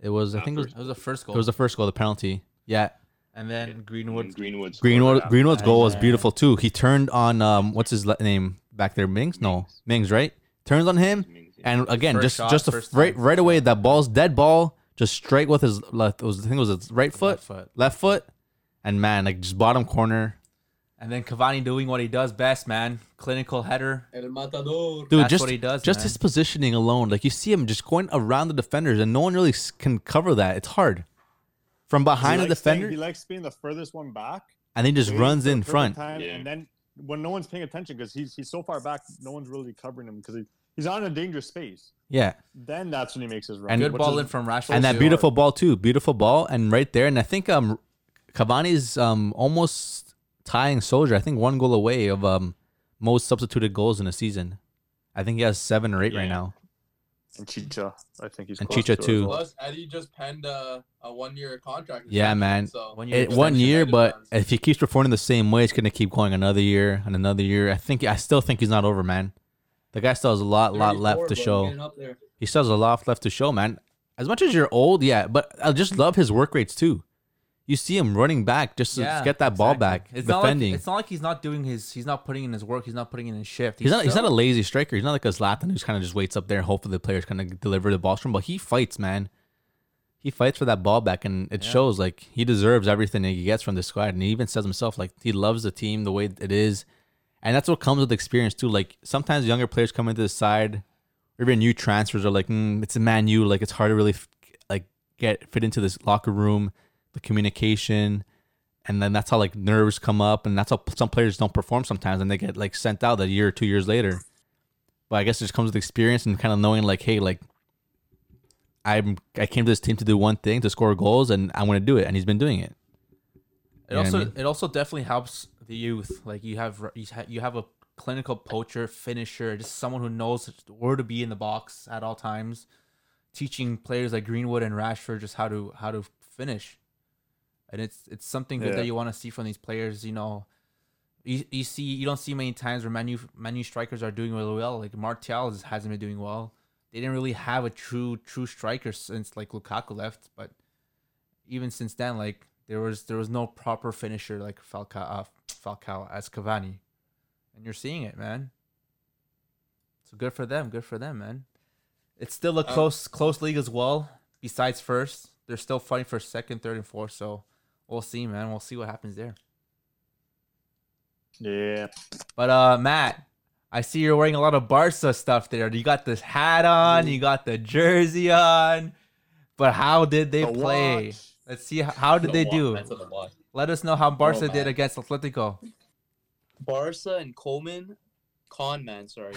It was. Not I think first, it was the first goal. It was the first goal. The penalty. Yeah. And then yeah. Greenwood. Greenwood's Greenwood. Greenwood's goal was beautiful too. He turned on um what's his name back there? Mings? No, Mings, right? Turns on him. Mings. And again, first just shot, just a, right right away that ball's dead ball just straight with his left. It was I think it was his right foot, left foot, left foot, and man, like just bottom corner. And then Cavani doing what he does best, man, clinical header. El Matador. Dude, that's just what he does, just man. His positioning alone, like you see him just going around the defenders, and no one really can cover that. It's hard from behind the defender. Staying, he likes being the furthest one back, and he just he runs in front. Time, yeah. And then when no one's paying attention because he's he's so far back, no one's really covering him because he. He's on a dangerous space. Yeah. Then that's when he makes his run. And good ball is, in from Rashford. And that beautiful hard. ball too. Beautiful ball. And right there. And I think um, Cavani's um, almost tying Soldier. I think one goal away of um, most substituted goals in a season. I think he has seven or eight yeah. right now. And Chicha. I think he's And close Chicha to too. Plus, Eddie just penned a, a one-year contract. Yeah, man. So one year, it, one year but runs. If he keeps performing the same way, it's going to keep going another year and another year. I think I still think he's not over, man. The guy still has a lot, lot left to show. He still has a lot left to show, man. As much as you're old, yeah, but I just love his work rates too. You see him running back just to yeah, get that exactly. ball back, it's defending. Not like, it's not like he's not doing his, he's not putting in his work, he's not putting in his shift. He's, he's not, still, he's not a lazy striker. He's not like a Zlatan who's kind of just waits up there and hopefully the players kind of deliver the ball from. But he fights, man. He fights for that ball back, and it yeah. shows. Like he deserves everything that he gets from this squad, and he even says himself, like he loves the team the way it is. And that's what comes with experience, too. Like, sometimes younger players come into the side, or even new transfers are like, mm, it's a Man U. Like, it's hard to really, f- like, get fit into this locker room, the communication. And then that's how, like, nerves come up. And that's how some players don't perform sometimes. And they get, like, sent out a year or two years later. But I guess it just comes with experience and kind of knowing, like, hey, like, I'm, I came to this team to do one thing, to score goals, and I'm going to do it. And he's been doing it. It you also know what I mean? It also definitely helps... The youth, like you have, you have a clinical poacher, finisher, just someone who knows where to be in the box at all times, teaching players like Greenwood and Rashford just how to how to finish, and it's it's something good yeah. that you want to see from these players. You know, you, you see you don't see many times where Man U, Man U strikers are doing really well. Like Martial hasn't been doing well. They didn't really have a true true striker since like Lukaku left, but even since then, like. There was there was no proper finisher like Falcao, uh, Falcao as Cavani, and you're seeing it, man. So good for them, good for them, man. It's still a close um, close league as well. Besides first, they're still fighting for second, third, and fourth. So we'll see, man. We'll see what happens there. Yeah. But uh, Matt, I see you're wearing a lot of Barca stuff there. You got this hat on, you got the jersey on, but how did they the play? Watch. Let's see how, how did they do. Let us know how Barca oh, did against Atletico. Barca and Coleman, Con man, sorry.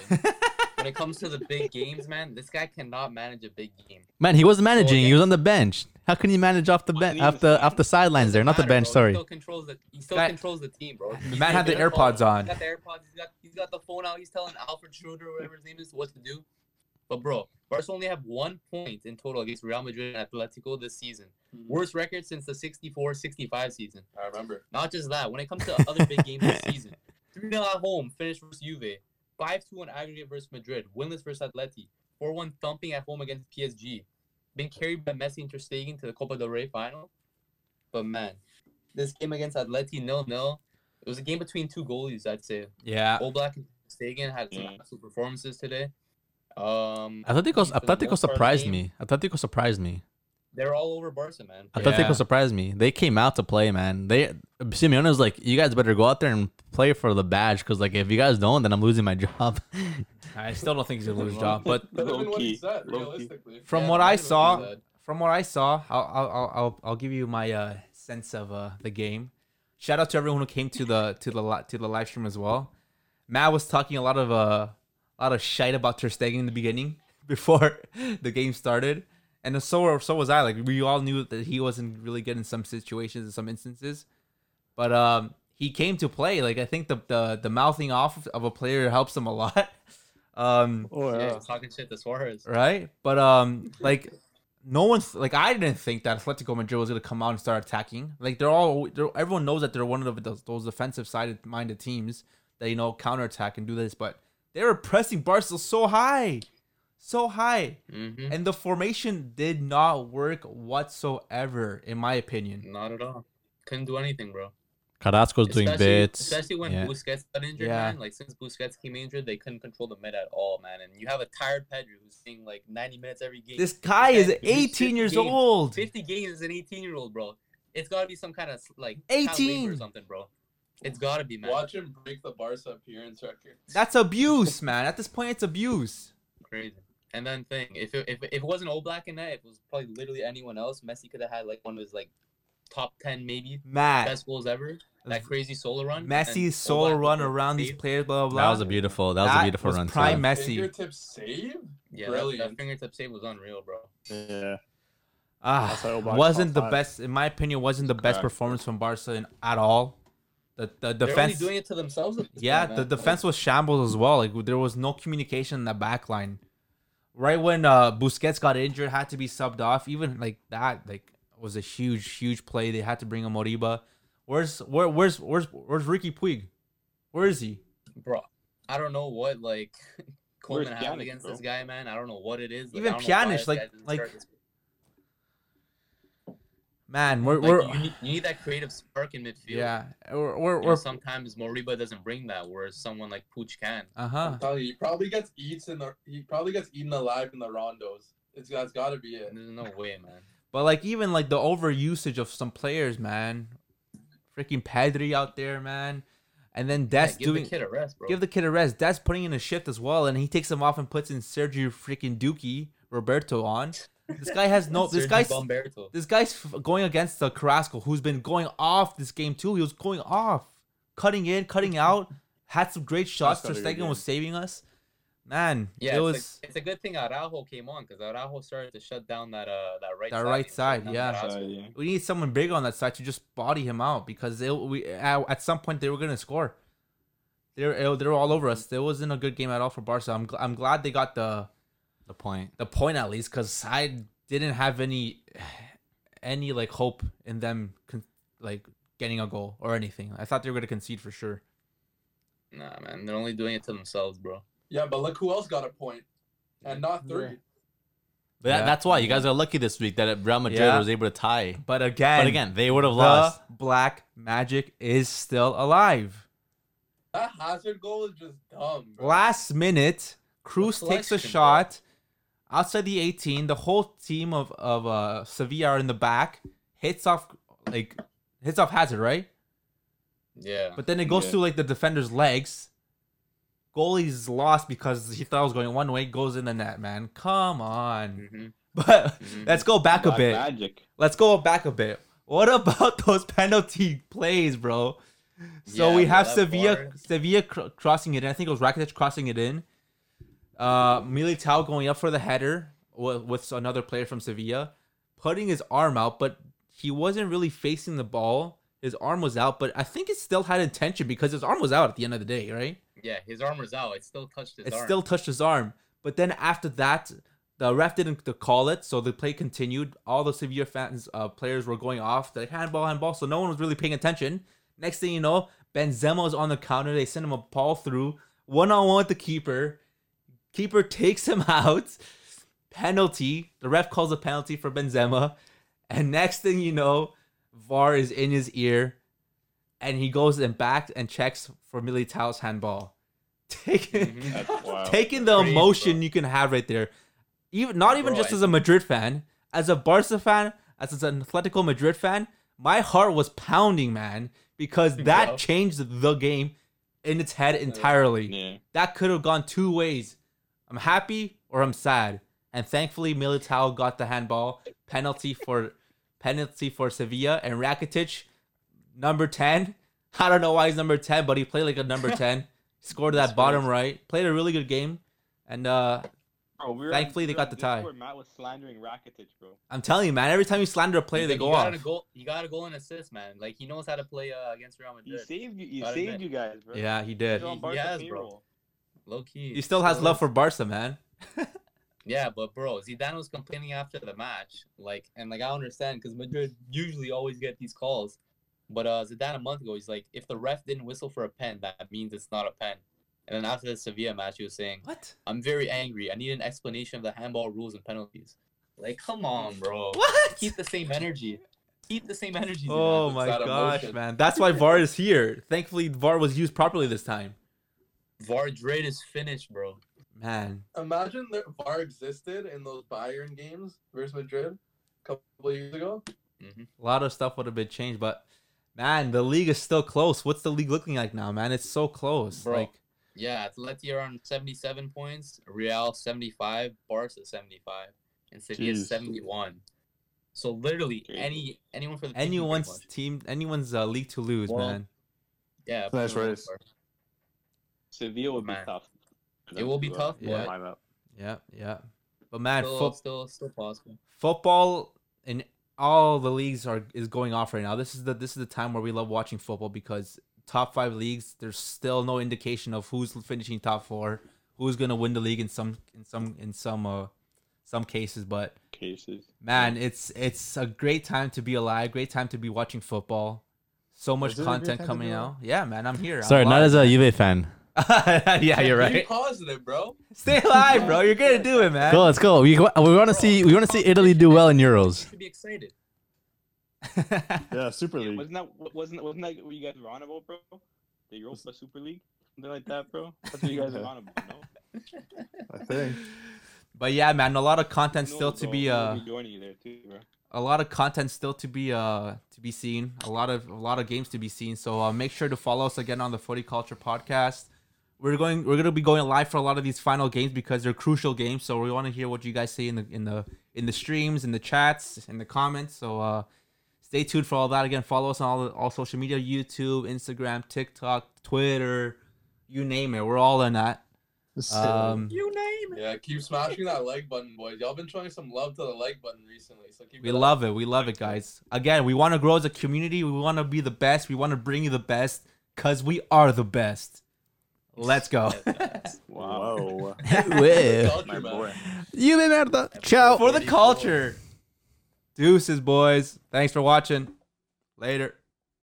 When it comes to the big games, man, this guy cannot manage a big game. Man, he was managing. He was on the bench. How can he manage off the bench, off the off the sidelines there? Not the bench, sorry. He still controls the, he still controls the team, bro. The man had the AirPods on. He's got the AirPods. He's got, he's got the phone out. He's telling Alfred Schroeder, whatever his name is, what to do. But, bro, Barca only have one point in total against Real Madrid and Atletico this season. Worst record since the sixty-four sixty-five season. I remember. Not just that. When it comes to other big games this season, three nil at home, finish versus Juve. five two on aggregate versus Madrid. Winless versus Atleti. four one thumping at home against P S G. Been carried by Messi and Ter Stegen to the Copa del Rey final. But, man, this game against Atleti, nil nil. It was a game between two goalies, I'd say. Yeah. Oblak and Ter Stegen had some absolute performances today. Um, Atletico, Atletico surprised me. Atletico surprised me. They're all over Barca, man. Atletico yeah. surprised me. They came out to play, man. They Simeone was like, "You guys better go out there and play for the badge, because like if you guys don't, then I'm losing my job." I still don't think he's gonna lose his job, but low key, said, low key. From, yeah, what I saw, from what I saw, from what I saw, I'll I'll I'll, I'll give you my uh, sense of uh, the game. Shout out to everyone who came to the to the to the live stream as well. Matt was talking a lot of uh. A lot of shite about Ter Stegen in the beginning before the game started, and so so was I. Like, we all knew that he wasn't really good in some situations, in some instances, but um, he came to play. Like, I think the the, the mouthing off of a player helps him a lot. Um, oh, yeah, talking shit to Suarez, right? But um, like no one's like I didn't think that Atletico Madrid was gonna come out and start attacking. Like they're all they're, everyone knows that they're one of those, those defensive sided minded teams that, you know, counterattack and do this, but they were pressing Barca so high, so high, mm-hmm. and the formation did not work whatsoever, in my opinion. Not at all. Couldn't do anything, bro. Carrasco's especially, doing bits. Especially when yeah. Busquets got injured, yeah. man. Like, since Busquets came injured, they couldn't control the mid at all, man. And you have a tired Pedri who's seeing, like, ninety minutes every game. This guy is eighteen years games. old. fifty games is an eighteen-year-old, bro. It's got to be some kind of, like, eighteen or something, bro. It's gotta be, man. Watch him break the Barca appearance record. That's abuse, man. At this point, it's abuse. Crazy. And then thing, if it, if, if it wasn't Oblak in that, it was probably literally anyone else. Messi could have had like one of his like top ten maybe Matt. best goals ever. That crazy solo run. Messi's solo run around these players, blah blah blah. That was a beautiful. That, that was a beautiful was run. Prime so. Messi. Fingertip save. Yeah, that, that fingertip save was unreal, bro. Yeah. Ah, wasn't the five. best in my opinion. Wasn't the best Correct. performance from Barca in, at all. The, the defense They're only doing it to themselves. Yeah, point, the defense was shambles as well. Like, there was no communication in the back line. Right when uh, Busquets got injured, had to be subbed off. Even like that, like was a huge, huge play. They had to bring a Moriba. Where's where? Where's where's where's Ricky Puig? Where is he, bro? I don't know what like Coleman had against bro? this guy, man. I don't know what it is. Like, even Pjanic, like like. Man, we're, like we're you, need, you need that creative spark in midfield. Yeah, we're we're, we're sometimes Moriba doesn't bring that, whereas someone like Puig can. Uh huh. He probably gets eats in the he probably gets eaten alive in the rondos. It's that's got to be it. There's no way, man. But like even like the overusage of some players, man. Freaking Pedri out there, man, and then Des yeah, doing give the kid a rest, bro. Give the kid a rest. Des putting in a shift as well, and he takes him off and puts in Sergio freaking Dookie Roberto on. This guy has no. This guy's, this guy's going against the Carrasco, who's been going off this game too. He was going off, cutting in, cutting out. Had some great shots. Ter Stegen was saving us, man. Yeah, it it's, was, a, it's a good thing Araujo came on, because Araujo started to shut down that uh that right that side. right side. Yeah. Side, yeah, we need someone big on that side to just body him out, because it, we at, at some point they were gonna score. They're they're all over us. It wasn't a good game at all for Barca. I'm gl- I'm glad they got the. The point. The point, at least, because I didn't have any, any like hope in them, con- like getting a goal or anything. I thought they were gonna concede for sure. Nah, man, they're only doing it to themselves, bro. Yeah, but look who else got a point, and not three. Yeah. But that, yeah. that's why you guys are lucky this week that Real Madrid yeah. was able to tie. But again, but again, they would have the lost. Black Magic is still alive. That Hazard goal is just dumb, bro. Last minute, Cruz takes a shot. Bro. Outside the eighteen, the whole team of of uh, Sevilla are in the back. Hits off like hits off Hazard, right? Yeah. But then it goes yeah. through like the defender's legs. Goalie's lost because he thought it was going one way. Goes in the net, man. Come on. Mm-hmm. But mm-hmm. let's go back Black a bit. Magic. Let's go back a bit. What about those penalty plays, bro? So yeah, we have Sevilla, Sevilla cr- crossing it in. I think it was Rakitic crossing it in. Uh, Militao going up for the header with, with another player from Sevilla, putting his arm out, but he wasn't really facing the ball. His arm was out, but I think it still had intention because his arm was out at the end of the day, right? Yeah, his arm was out. It still touched his it arm. It still touched his arm. But then after that, the ref didn't call it, so the play continued. All the Sevilla fans, uh, players were going off. They're like, handball, handball, so no one was really paying attention. Next thing you know, Benzema is on the counter. They send him a ball through. One-on-one with the keeper. Keeper takes him out. Penalty. The ref calls a penalty for Benzema. And next thing you know, V A R is in his ear. And he goes and back and checks for Militao's handball. Taking, mm-hmm. wow. taking the Crazy, emotion bro. you can have right there. Even Not even bro, just I as a Madrid fan. As a Barca fan, as an Atletico Madrid fan, my heart was pounding, man. Because that yeah. changed the game in its head entirely. Yeah. That could have gone two ways. I'm happy or I'm sad. And thankfully, Militao got the handball. Penalty for penalty for Sevilla. And Rakitic, number ten. I don't know why he's number ten, but he played like a number ten. Scored that bottom right. Played a really good game. And uh, bro, we were thankfully, on, they got the tie. Matt was slandering Rakitic, bro. I'm telling you, man. Every time you slander a player, they go off. Goal, you got to go and assist, man. Like, he knows how to play uh, against Real Madrid. He saved you, he saved you guys, bro. Yeah, he did. He, he has, bro. Low key. He still has love for Barca, man. Yeah, but bro, Zidane was complaining after the match, like, and like I understand because Madrid usually always get these calls, but uh, Zidane a month ago, he's like, if the ref didn't whistle for a pen, that means it's not a pen. And then after the Sevilla match, he was saying, "What? I'm very angry. I need an explanation of the handball rules and penalties." Like, come on, bro. What? Keep the same energy. Keep the same energy. Oh my gosh, emotion. Man, that's why V A R is here. Thankfully, V A R was used properly this time. V A R dread is finished, bro. Man. Imagine that V A R existed in those Bayern games versus Madrid a couple of years ago. Mm-hmm. A lot of stuff would have been changed, but man, the league is still close. What's the league looking like now, man? It's so close. Bro. Like, yeah, Atleti are on seventy-seven points, Real seventy-five, Barca seventy-five, and Sevilla seventy-one. So literally, Jeez. any anyone for the anyone's team, anyone's uh, league to lose, well, man. Yeah, that's right. Sevilla would man. be tough. It will be tough, yeah. But... yeah, yeah. But man, still, fo- still, still possible. Football in all the leagues are is going off right now. This is the this is the time where we love watching football because top five leagues, there's still no indication of who's finishing top four, who's gonna win the league in some in some in some uh some cases. But cases, man, it's it's a great time to be alive. Great time to be watching football. So much content coming out. Yeah, man, I'm here. Sorry, I'm not as a Juve fan. Yeah, you're right. Be positive, bro. Stay alive, bro. You're gonna do it, man. Cool, let's go. We we want to see we want to see Italy do well in Euros. You should be excited. Yeah, Super League. Yeah, wasn't that wasn't wasn't that what you guys were on about, bro? The Europa Super League, something like that, bro. That's what you guys were on about, no? I think. But yeah, man, a lot of content no, still bro, to be uh. Be joining you there too, bro. A lot of content still to be uh to be seen. A lot of a lot of games to be seen. So uh, make sure to follow us again on the Footy Culture Podcast. We're going. We're going to be going live for a lot of these final games because they're crucial games. So we want to hear what you guys say in the in the in the streams, in the chats, in the comments. So uh, stay tuned for all that. Again, follow us on all all social media: YouTube, Instagram, TikTok, Twitter, you name it. We're all in that. Um, you name it. Yeah, keep smashing that like button, boys. Y'all been showing some love to the like button recently, so keep. We it love up. it. We love it, guys. Again, we want to grow as a community. We want to be the best. We want to bring you the best because we are the best. Let's go. Wow. You be merda. Ciao. For the culture. Deuces, boys. Thanks for watching. Later.